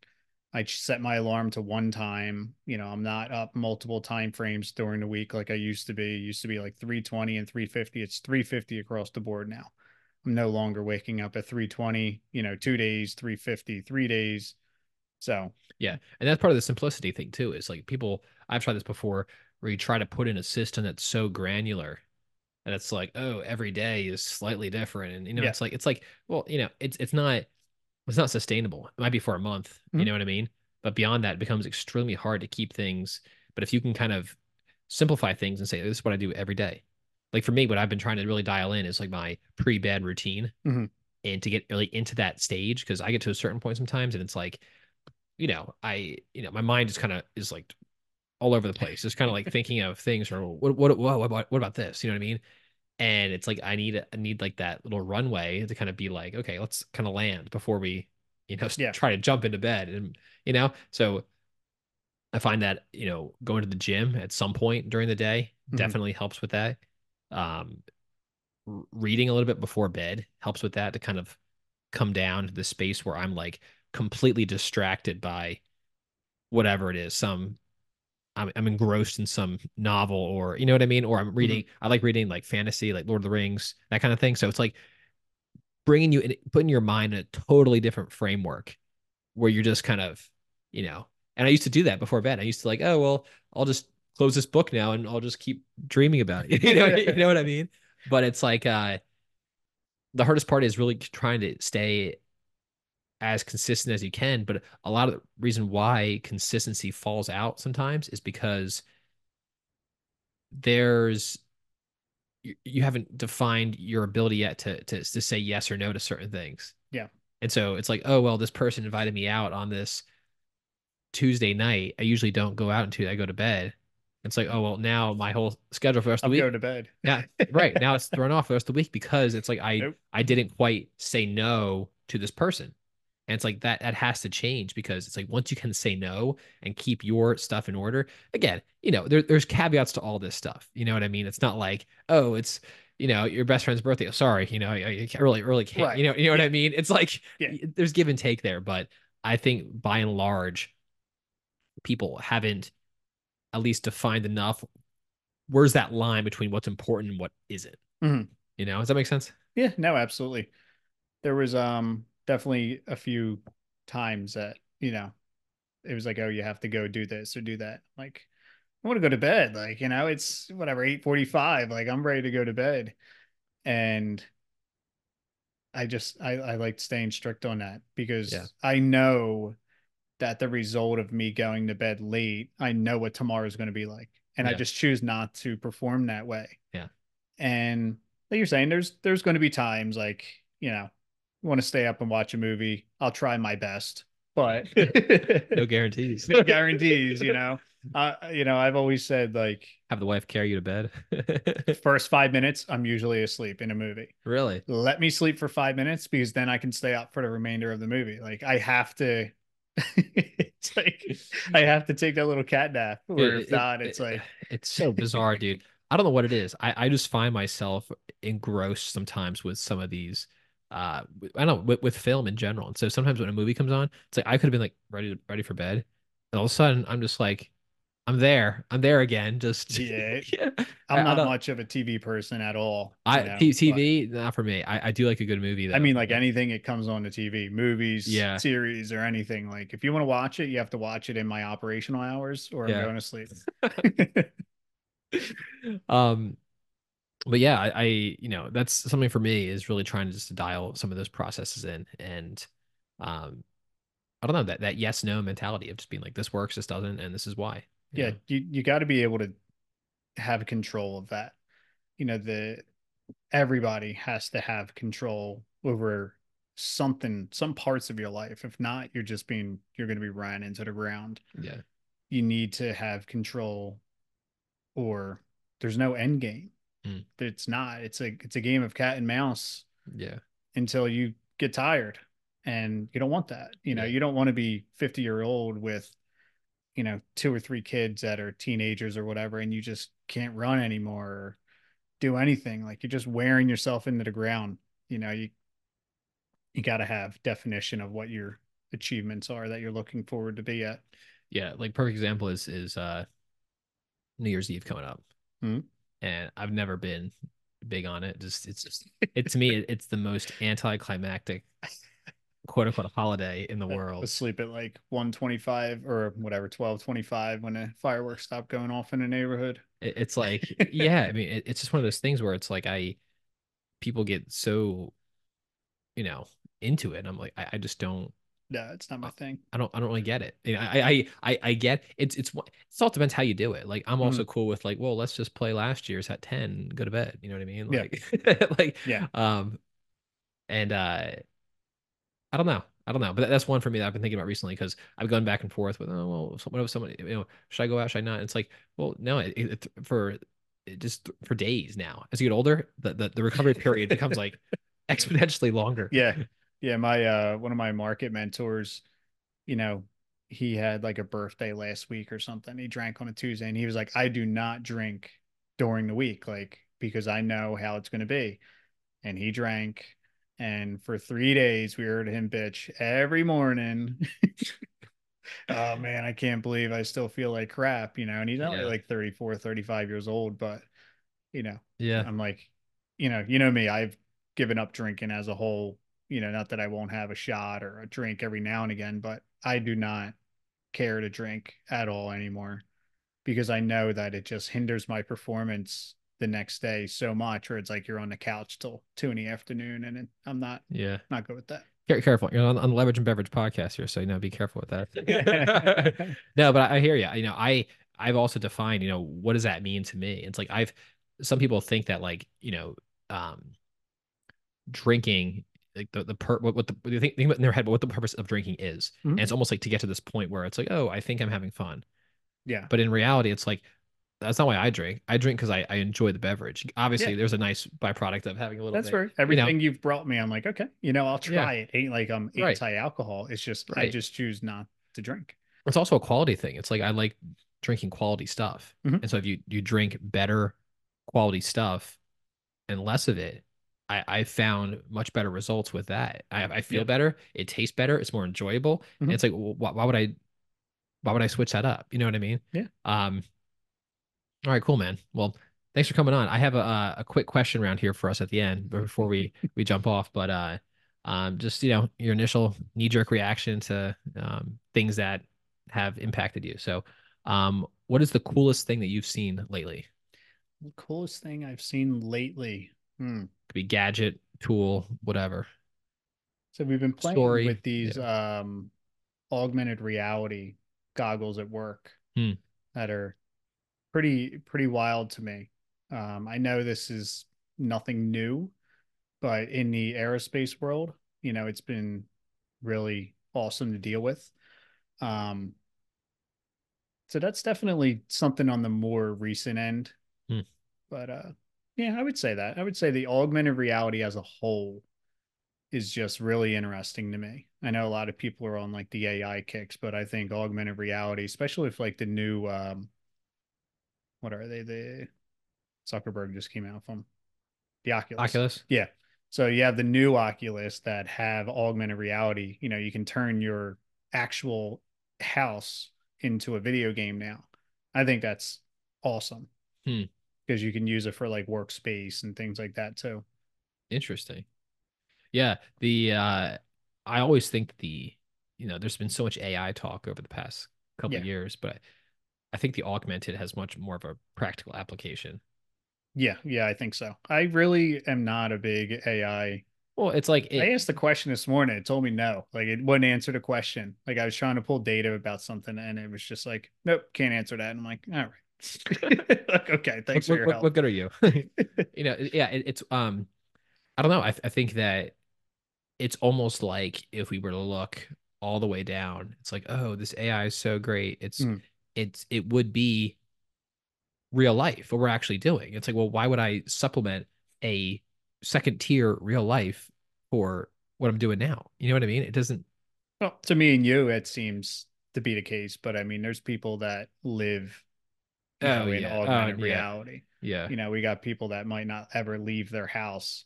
I set my alarm to one time. You know, I'm not up multiple time frames during the week like I used to be. It used to be like three twenty and three fifty. It's three fifty across the board now. I'm no longer waking up at three twenty, you know, two days, three fifty, three days. So, yeah. And that's part of the simplicity thing too, is like people, I've tried this before, where you try to put in a system that's so granular and it's like, oh, every day is slightly different. And, you know, yeah. it's like, it's like, well, you know, it's, it's not, it's not sustainable. It might be for a month, mm-hmm. you know what I mean? But beyond that, it becomes extremely hard to keep things. But if you can kind of simplify things and say, this is what I do every day. Like for me, what I've been trying to really dial in is like my pre-bed routine mm-hmm. and to get really into that stage. Cause I get to a certain point sometimes and it's like, you know, I, you know, my mind just kind of is like all over the place. It's kind of like thinking of things or what, what, what, what about, what about this? You know what I mean? And it's like, I need, I need like that little runway to kind of be like, okay, let's kind of land before we, you know, yeah. try to jump into bed and, you know, so I find that, you know, going to the gym at some point during the day mm-hmm. definitely helps with that. Um, reading a little bit before bed helps with that to kind of come down to the space where I'm like completely distracted by whatever it is. Some I'm, I'm engrossed in some novel or, you know what I mean? Or I'm reading, mm-hmm. I like reading like fantasy, like Lord of the Rings, that kind of thing. So it's like bringing you in, putting your mind in a totally different framework where you're just kind of, you know, and I used to do that before bed. I used to like, oh, well, I'll just close this book now and I'll just keep dreaming about it. You know, you know what I mean? But it's like, uh, the hardest part is really trying to stay as consistent as you can. But a lot of the reason why consistency falls out sometimes is because there's, you, you haven't defined your ability yet to, to, to say yes or no to certain things. Yeah. And so it's like, oh, well, this person invited me out on this Tuesday night. I usually don't go out until I go to bed. It's like, oh, well, now my whole schedule for the rest of the week. I'll go to bed. Yeah, right. Now it's thrown off for the rest of the week because it's like I nope. I didn't quite say no to this person. And it's like that that has to change because it's like once you can say no and keep your stuff in order, again, you know, there, there's caveats to all this stuff. You know what I mean? It's not like, oh, it's, you know, your best friend's birthday. Oh, sorry, you know, I really, really can't. Right. You know, you know what I mean? It's like yeah. there's give and take there. But I think by and large, people haven't at least defined enough. Where's that line between what's important and what isn't? Mm-hmm. You know, does that make sense? Yeah, no, absolutely. There was um definitely a few times that, you know, it was like, oh, you have to go do this or do that. Like, I want to go to bed. Like, you know, it's whatever, eight forty-five. Like, I'm ready to go to bed. And I just, I, I like staying strict on that because yeah. I know that the result of me going to bed late, I know what tomorrow is going to be like. And yeah. I just choose not to perform that way. Yeah. And like you're saying, there's, there's going to be times like, you know, you want to stay up and watch a movie. I'll try my best, but no guarantees, no guarantees, you know, uh, you know, I've always said like, have the wife carry you to bed. First five minutes, I'm usually asleep in a movie. Really? Let me sleep for five minutes because then I can stay up for the remainder of the movie. Like I have to, it's like I have to take that little cat nap, or if not, it's like it's so bizarre, dude. I don't know what it is. I, I just find myself engrossed sometimes with some of these. Uh, I don't know with, with film in general, and so sometimes when a movie comes on, it's like I could have been like ready, ready for bed, and all of a sudden I'm just like, I'm there, I'm there again. Just yeah, yeah. I'm not much of a T V person at all. I know, T V but... not for me. I, I do like a good movie though. I mean, like anything it comes on the T V, movies, yeah. series, or anything. Like if you want to watch it, you have to watch it in my operational hours, or I'm yeah. going to sleep. um, but yeah, I, I you know that's something for me is really trying to just dial some of those processes in, and um, I don't know that that yes no mentality of just being like this works, this doesn't, and this is why. Yeah, you, you got to be able to have control of that. You know, the everybody has to have control over something, some parts of your life. If not, you're just being, you're going to be ran into the ground. Yeah. You need to have control or there's no end game. Mm. It's not, it's a, it's a game of cat and mouse. Yeah. Until you get tired and you don't want that. You know, yeah. you don't want to be fifty year old with, you know, two or three kids that are teenagers or whatever, and you just can't run anymore or do anything. Like you're just wearing yourself into the ground. You know, you, you got to have definition of what your achievements are that you're looking forward to be at. Yeah. Like perfect example is, is uh, New Year's Eve coming up. Mm-hmm. And I've never been big on it. Just, it's just, it, to me, it's the most anticlimactic quote unquote holiday in the world. Sleep at like one twenty-five or whatever, twelve twenty-five when a fireworks stop going off in a neighborhood. It, it's like, yeah, I mean, it, it's just one of those things where it's like, I, people get so, you know, into it. And I'm like, I, I just don't. No, it's not my thing. I don't, I don't really get it. You know, I, I, I, I get it's, it's, it's all depends how you do it. Like, I'm also mm-hmm. cool with like, well, let's just play last year's at ten, go to bed. You know what I mean? Like, yeah. like, yeah. Um, and, uh, I don't know. I don't know. But that's one for me that I've been thinking about recently, because I've gone back and forth with, oh, well, what if somebody, you know, should I go out? Should I not? And it's like, well, no, it, it, for it just for days now, as you get older, the, the, the recovery period becomes like exponentially longer. Yeah. Yeah, my uh, one of my market mentors, you know, he had like a birthday last week or something. He drank on a Tuesday, and he was like, "I do not drink during the week, like because I know how it's going to be." And he drank, and for three days we heard him bitch every morning. Oh man, I can't believe I still feel like crap, you know. And he's only yeah. like thirty-four, thirty-five years old, but you know, yeah, I'm like, you know, you know me, I've given up drinking as a whole. You know, not that I won't have a shot or a drink every now and again, but I do not care to drink at all anymore, because I know that it just hinders my performance the next day so much, or it's like you're on the couch till two in the afternoon, and I'm not, yeah, not good with that. Careful. You're on, on the Leverage and Beverage podcast here, so, you know, be careful with that. No, but I hear you. You know, I, I've also defined, you know, what does that mean to me? It's like, I've, some people think that like, you know, um, drinking, like the, the per what, what the they think, think about in their head, but what the purpose of drinking is. Mm-hmm. And it's almost like to get to this point where it's like, oh, I think I'm having fun. Yeah. But in reality, it's like, that's not why I drink. I drink because I, I enjoy the beverage. Obviously yeah. there's a nice byproduct of having a little. That's bit, right. Everything you know, you've brought me, I'm like, okay, you know, I'll try yeah. it. Ain't like I'm right. anti-alcohol. It's just, right. I just choose not to drink. It's also a quality thing. It's like, I like drinking quality stuff. Mm-hmm. And so if you, you drink better quality stuff and less of it, I, I found much better results with that. I, I feel yeah. better. It tastes better. It's more enjoyable. Mm-hmm. And it's like, well, why, why would I, why would I switch that up? You know what I mean? Yeah. Um. All right, cool, man. Well, thanks for coming on. I have a a quick question around here for us at the end before we, we jump off, but uh, um, just, you know, your initial knee jerk reaction to um, things that have impacted you. So um, what is the coolest thing that you've seen lately? The coolest thing I've seen lately. Hmm. Could be gadget, tool, whatever. So we've been playing Story. with these yeah. um, augmented reality goggles at work hmm. that are pretty, pretty wild to me. Um, I know this is nothing new, but in the aerospace world, you know, it's been really awesome to deal with. Um, so that's definitely something on the more recent end, hmm. but, uh, yeah, I would say that. I would say the augmented reality as a whole is just really interesting to me. I know a lot of people are on like the A I kicks, but I think augmented reality, especially if like the new, um, what are they? The Zuckerberg just came out from the Oculus. Oculus. Yeah. So you have the new Oculus that have augmented reality. You know, you can turn your actual house into a video game now. I think that's awesome. Hmm. Because you can use it for like workspace and things like that too. Interesting. Yeah. The, uh, I always think the, you know, there's been so much A I talk over the past couple yeah. of years, but I, I think the augmented has much more of a practical application. Yeah. Yeah. I think so. I really am not a big A I. Well, it's like, it, I asked the question this morning. It told me no, like it wouldn't answer the question. Like I was trying to pull data about something and it was just like, nope, can't answer that. And I'm like, all right. Like, okay, thanks what, for your what, help. What good are you? You know, yeah, it, it's um, I don't know. I I think that it's almost like if we were to look all the way down, it's like, oh, this A I is so great. It's mm. it's it would be real life what we're actually doing. It's like, well, why would I supplement a second tier real life for what I'm doing now? You know what I mean? It doesn't. Well, to me and you, it seems to be the case. But I mean, there's people that live. Oh, know, yeah. in augmented oh, yeah. reality. Yeah. You know, we got people that might not ever leave their house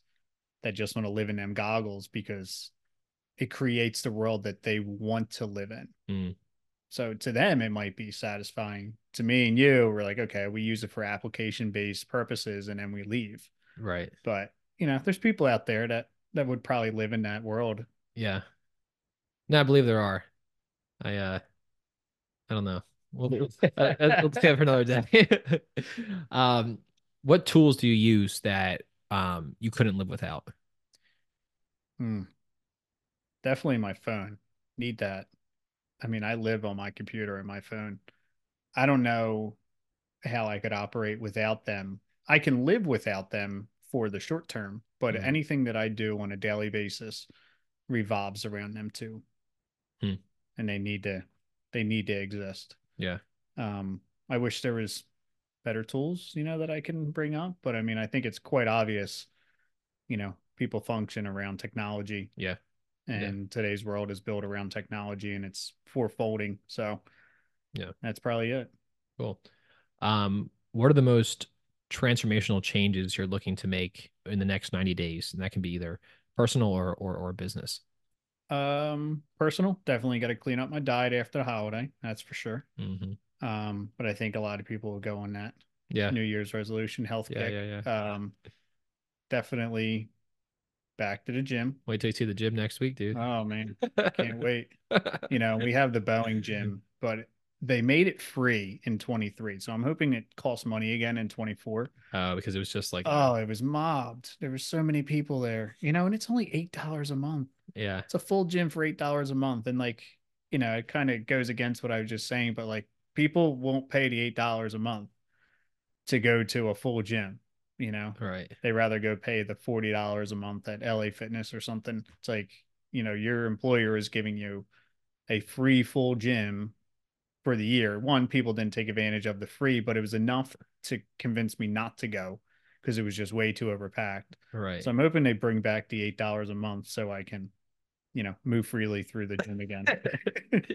that just want to live in them goggles because it creates the world that they want to live in. Mm. So to them, it might be satisfying. To me and you, we're like, okay, we use it for application-based purposes and then we leave. Right. But, you know, there's people out there that, that would probably live in that world. Yeah. No, I believe there are. I, uh, I don't know. We'll, we'll, uh, we'll take it for another day. um, what tools do you use that um, you couldn't live without? Hmm. Definitely my phone. Need that. I mean, I live on my computer and my phone. I don't know how I could operate without them. I can live without them for the short term, but mm. anything that I do on a daily basis revolves around them too. Mm. And they need to, they need to exist. Yeah. Um, I wish there was better tools, you know, that I can bring up, but I mean, I think it's quite obvious, you know, people function around technology. Yeah. And yeah. today's world is built around technology and it's fourfolding. So yeah, that's probably it. Cool. Um, what are the most transformational changes you're looking to make in the next ninety days? And that can be either personal or, or, or business. Um, personal, definitely got to clean up my diet after the holiday. That's for sure. Mm-hmm. Um, but I think a lot of people will go on that. Yeah. New Year's resolution, health yeah, kick. Yeah, yeah. Um, definitely back to the gym. Wait till you see the gym next week, dude. Oh man, can't wait. You know, we have the Boeing gym, but they made it free in twenty-three. So I'm hoping it costs money again in twenty-four. Oh, uh, because it was just like, oh, it was mobbed. There were so many people there, you know, and it's only eight dollars a month. Yeah. It's a full gym for eight dollars a month. And like, you know, it kind of goes against what I was just saying, but like people won't pay the eight dollars a month to go to a full gym, you know? Right. They rather go pay the forty dollars a month at L A Fitness or something. It's like, you know, your employer is giving you a free full gym for the year. One, people didn't take advantage of the free, but it was enough to convince me not to go because it was just way too overpacked. Right. So I'm hoping they bring back the eight dollars a month so I can, you know, move freely through the gym again.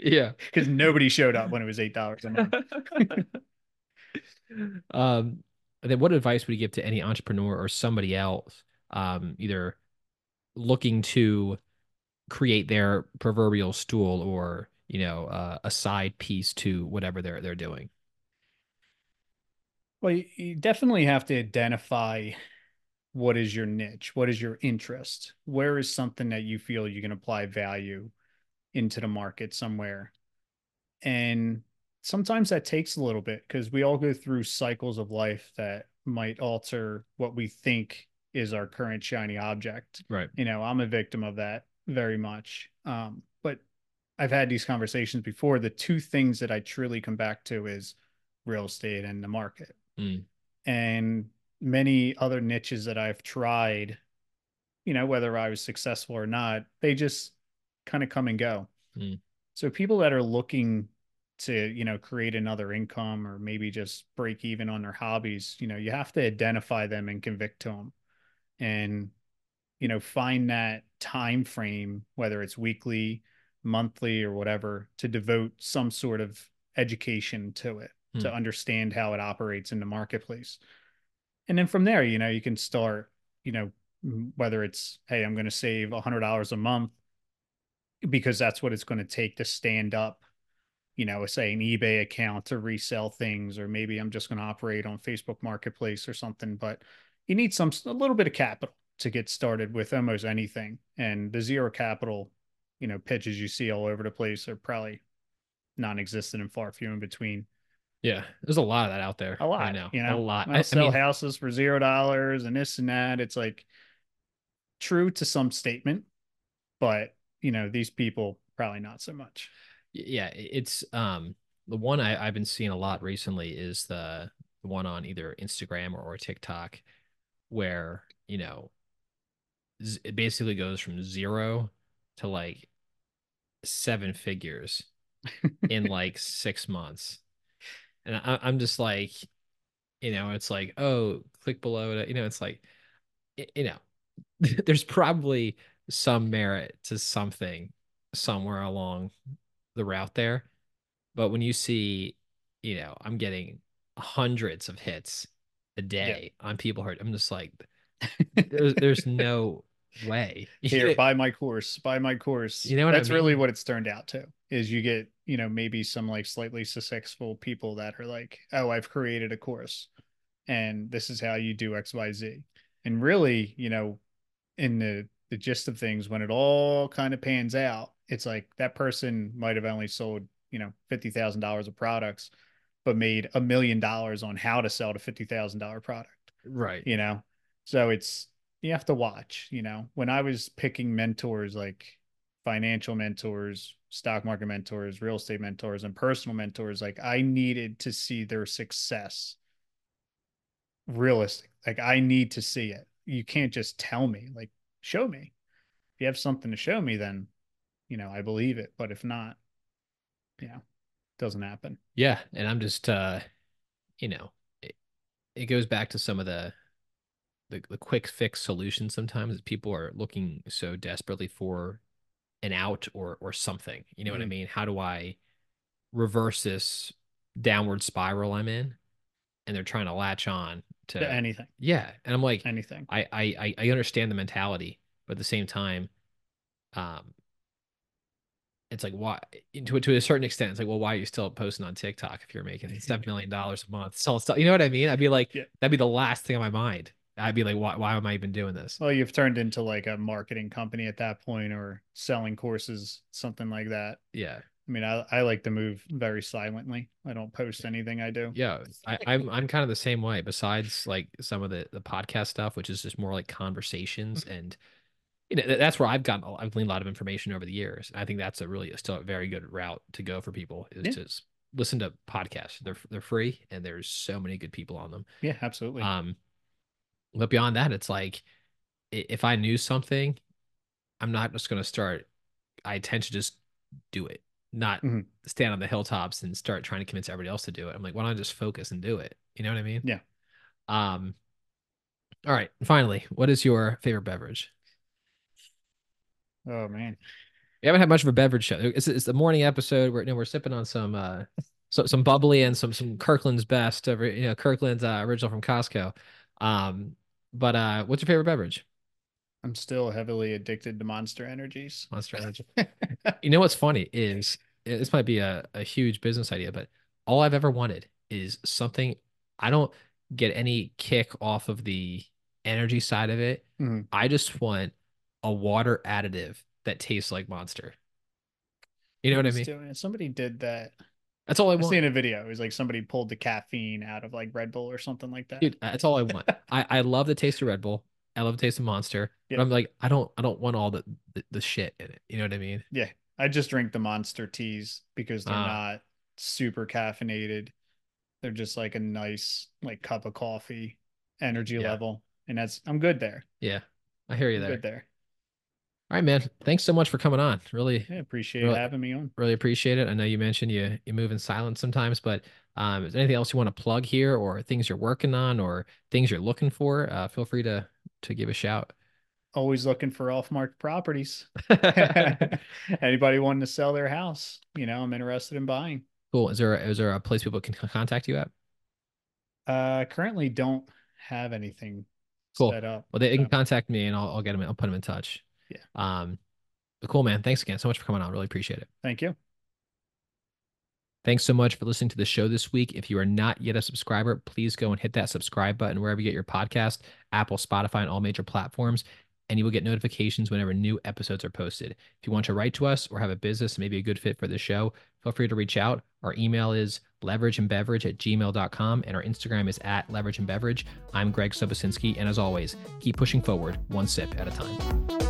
Yeah. Because nobody showed up when it was eight dollars a month. um, and then what advice would you give to any entrepreneur or somebody else, um, either looking to create their proverbial stool or you know, uh, a side piece to whatever they're, they're doing? Well, you, you definitely have to identify what is your niche, what is your interest, where is something that you feel you can apply value into the market somewhere. And sometimes that takes a little bit because we all go through cycles of life that might alter what we think is our current shiny object. Right. You know, I'm a victim of that very much. Um, but I've had these conversations before. The two things that I truly come back to is real estate and the market. Mm. And many other niches that I've tried, you know, whether I was successful or not, they just kind of come and go. Mm. So people that are looking to, you know, create another income or maybe just break even on their hobbies, you know, you have to identify them and convict to them. And, you know, find that time frame, whether it's weekly, monthly or whatever, to devote some sort of education to it, mm. to understand how it operates in the marketplace. And then from there, you know, you can start, you know, whether it's, hey, I'm going to save one hundred dollars a month because that's what it's going to take to stand up, you know, say an eBay account to resell things, or maybe I'm just going to operate on Facebook Marketplace or something. But you need some, a little bit of capital to get started with almost anything. And the zero capital, you know, pitches you see all over the place are probably non-existent and far few in between. Yeah. There's a lot of that out there. A lot. I know. You know, a lot. I sell I mean, houses for zero dollars and this and that. It's like true to some statement, but you know, these people probably not so much. Yeah. It's um the one I, I've been seeing a lot recently is the, the one on either Instagram or, or TikTok where, you know, z- it basically goes from zero to like seven figures in like six months. And I, I'm just like, you know, it's like, oh, click below it. You know, it's like, you know, there's probably some merit to something somewhere along the route there. But when you see, you know, I'm getting hundreds of hits a day yeah. on people hurt, I'm just like, there's, there's no way. Here, buy my course, buy my course. You know what That's I mean? really what it's turned out to is you get, you know, maybe some like slightly successful people that are like, oh, I've created a course and this is how you do X, Y, Z. And really, you know, in the, the gist of things, when it all kind of pans out, it's like that person might've only sold, you know, fifty thousand dollars of products, but made a million dollars on how to sell to fifty thousand dollars product. Right. You know? So it's, you have to watch, you know, when I was picking mentors, like financial mentors, stock market mentors, real estate mentors, and personal mentors, like I needed to see their success realistic. Like I need to see it. You can't just tell me, like, show me. If you have something to show me, then, you know, I believe it, but if not, you know, it doesn't happen. Yeah. And I'm just, uh, you know, it, it goes back to some of the, The, the quick fix solution sometimes is people are looking so desperately for an out or or something. You know mm-hmm. what I mean? How do I reverse this downward spiral I'm in? And they're trying to latch on to, to anything. Yeah. And I'm like, anything. I, I I understand the mentality, but at the same time, um it's like, why to, to a certain extent, it's like, well, why are you still posting on TikTok if you're making seven million dollars a month? So, so, you know what I mean? I'd be like, yeah. that'd be the last thing on my mind. I'd be like, why, why am I even doing this? Well, you've turned into like a marketing company at that point or selling courses, something like that. Yeah. I mean, I, I like to move very silently. I don't post anything I do. Yeah. I, I'm, I'm kind of the same way besides like some of the, the podcast stuff, which is just more like conversations. And you know, that's where I've gotten, I've gleaned a lot of information over the years. I think that's a really still a very good route to go for people is yeah. to listen to podcasts. They're, they're free and there's so many good people on them. Yeah, absolutely. Um, But beyond that, it's like, if I knew something, I'm not just going to start. I tend to just do it, not mm-hmm. stand on the hilltops and start trying to convince everybody else to do it. I'm like, why don't I just focus and do it? You know what I mean? Yeah. Um. All right. Finally, what is your favorite beverage? Oh, man. We haven't had much of a beverage show. It's, it's the morning episode. We're, you know, we're sipping on some uh, so, some bubbly and some some Kirkland's best. Over, you know, Kirkland's uh, original from Costco. Um. But uh, what's your favorite beverage? I'm still heavily addicted to Monster Energies. Monster Energy. You know what's funny is, this might be a, a huge business idea, but all I've ever wanted is something. I don't get any kick off of the energy side of it. Mm-hmm. I just want a water additive that tastes like Monster. You know what I mean? Doing Somebody did that. That's all I want. I've seen a video. It was like somebody pulled the caffeine out of like Red Bull or something like that. Dude, that's all I want. I, I love the taste of Red Bull. I love the taste of Monster. Yeah. But I'm like, I don't I don't want all the, the, the shit in it. You know what I mean? Yeah. I just drink the Monster teas because they're uh, not super caffeinated. They're just like a nice like cup of coffee, energy yeah. level. And that's I'm good there. Yeah. I hear you I'm there. Good there. All right, man. Thanks so much for coming on. Really yeah, appreciate really, having me on. Really appreciate it. I know you mentioned you you move in silence sometimes, but um, is there anything else you want to plug here, or things you're working on, or things you're looking for? Uh, feel free to to give a shout. Always looking for off-market properties. Anybody wanting to sell their house, you know, I'm interested in buying. Cool. Is there is there a place people can contact you at? Uh, currently, don't have anything cool. set up. Well, they so. can contact me, and I'll I'll get them. I'll put them in touch. Yeah. Um, but cool, man. Thanks again so much for coming on. Really appreciate it. Thank you. Thanks so much for listening to the show this week. If you are not yet a subscriber, please go and hit that subscribe button wherever you get your podcast, Apple, Spotify, and all major platforms, and you will get notifications whenever new episodes are posted. If you want to write to us or have a business, maybe a good fit for the show, feel free to reach out. Our email is leverage and beverage at gmail dot com, and our Instagram is at leverage and beverage. I'm Greg Sobosinski, and as always, keep pushing forward one sip at a time.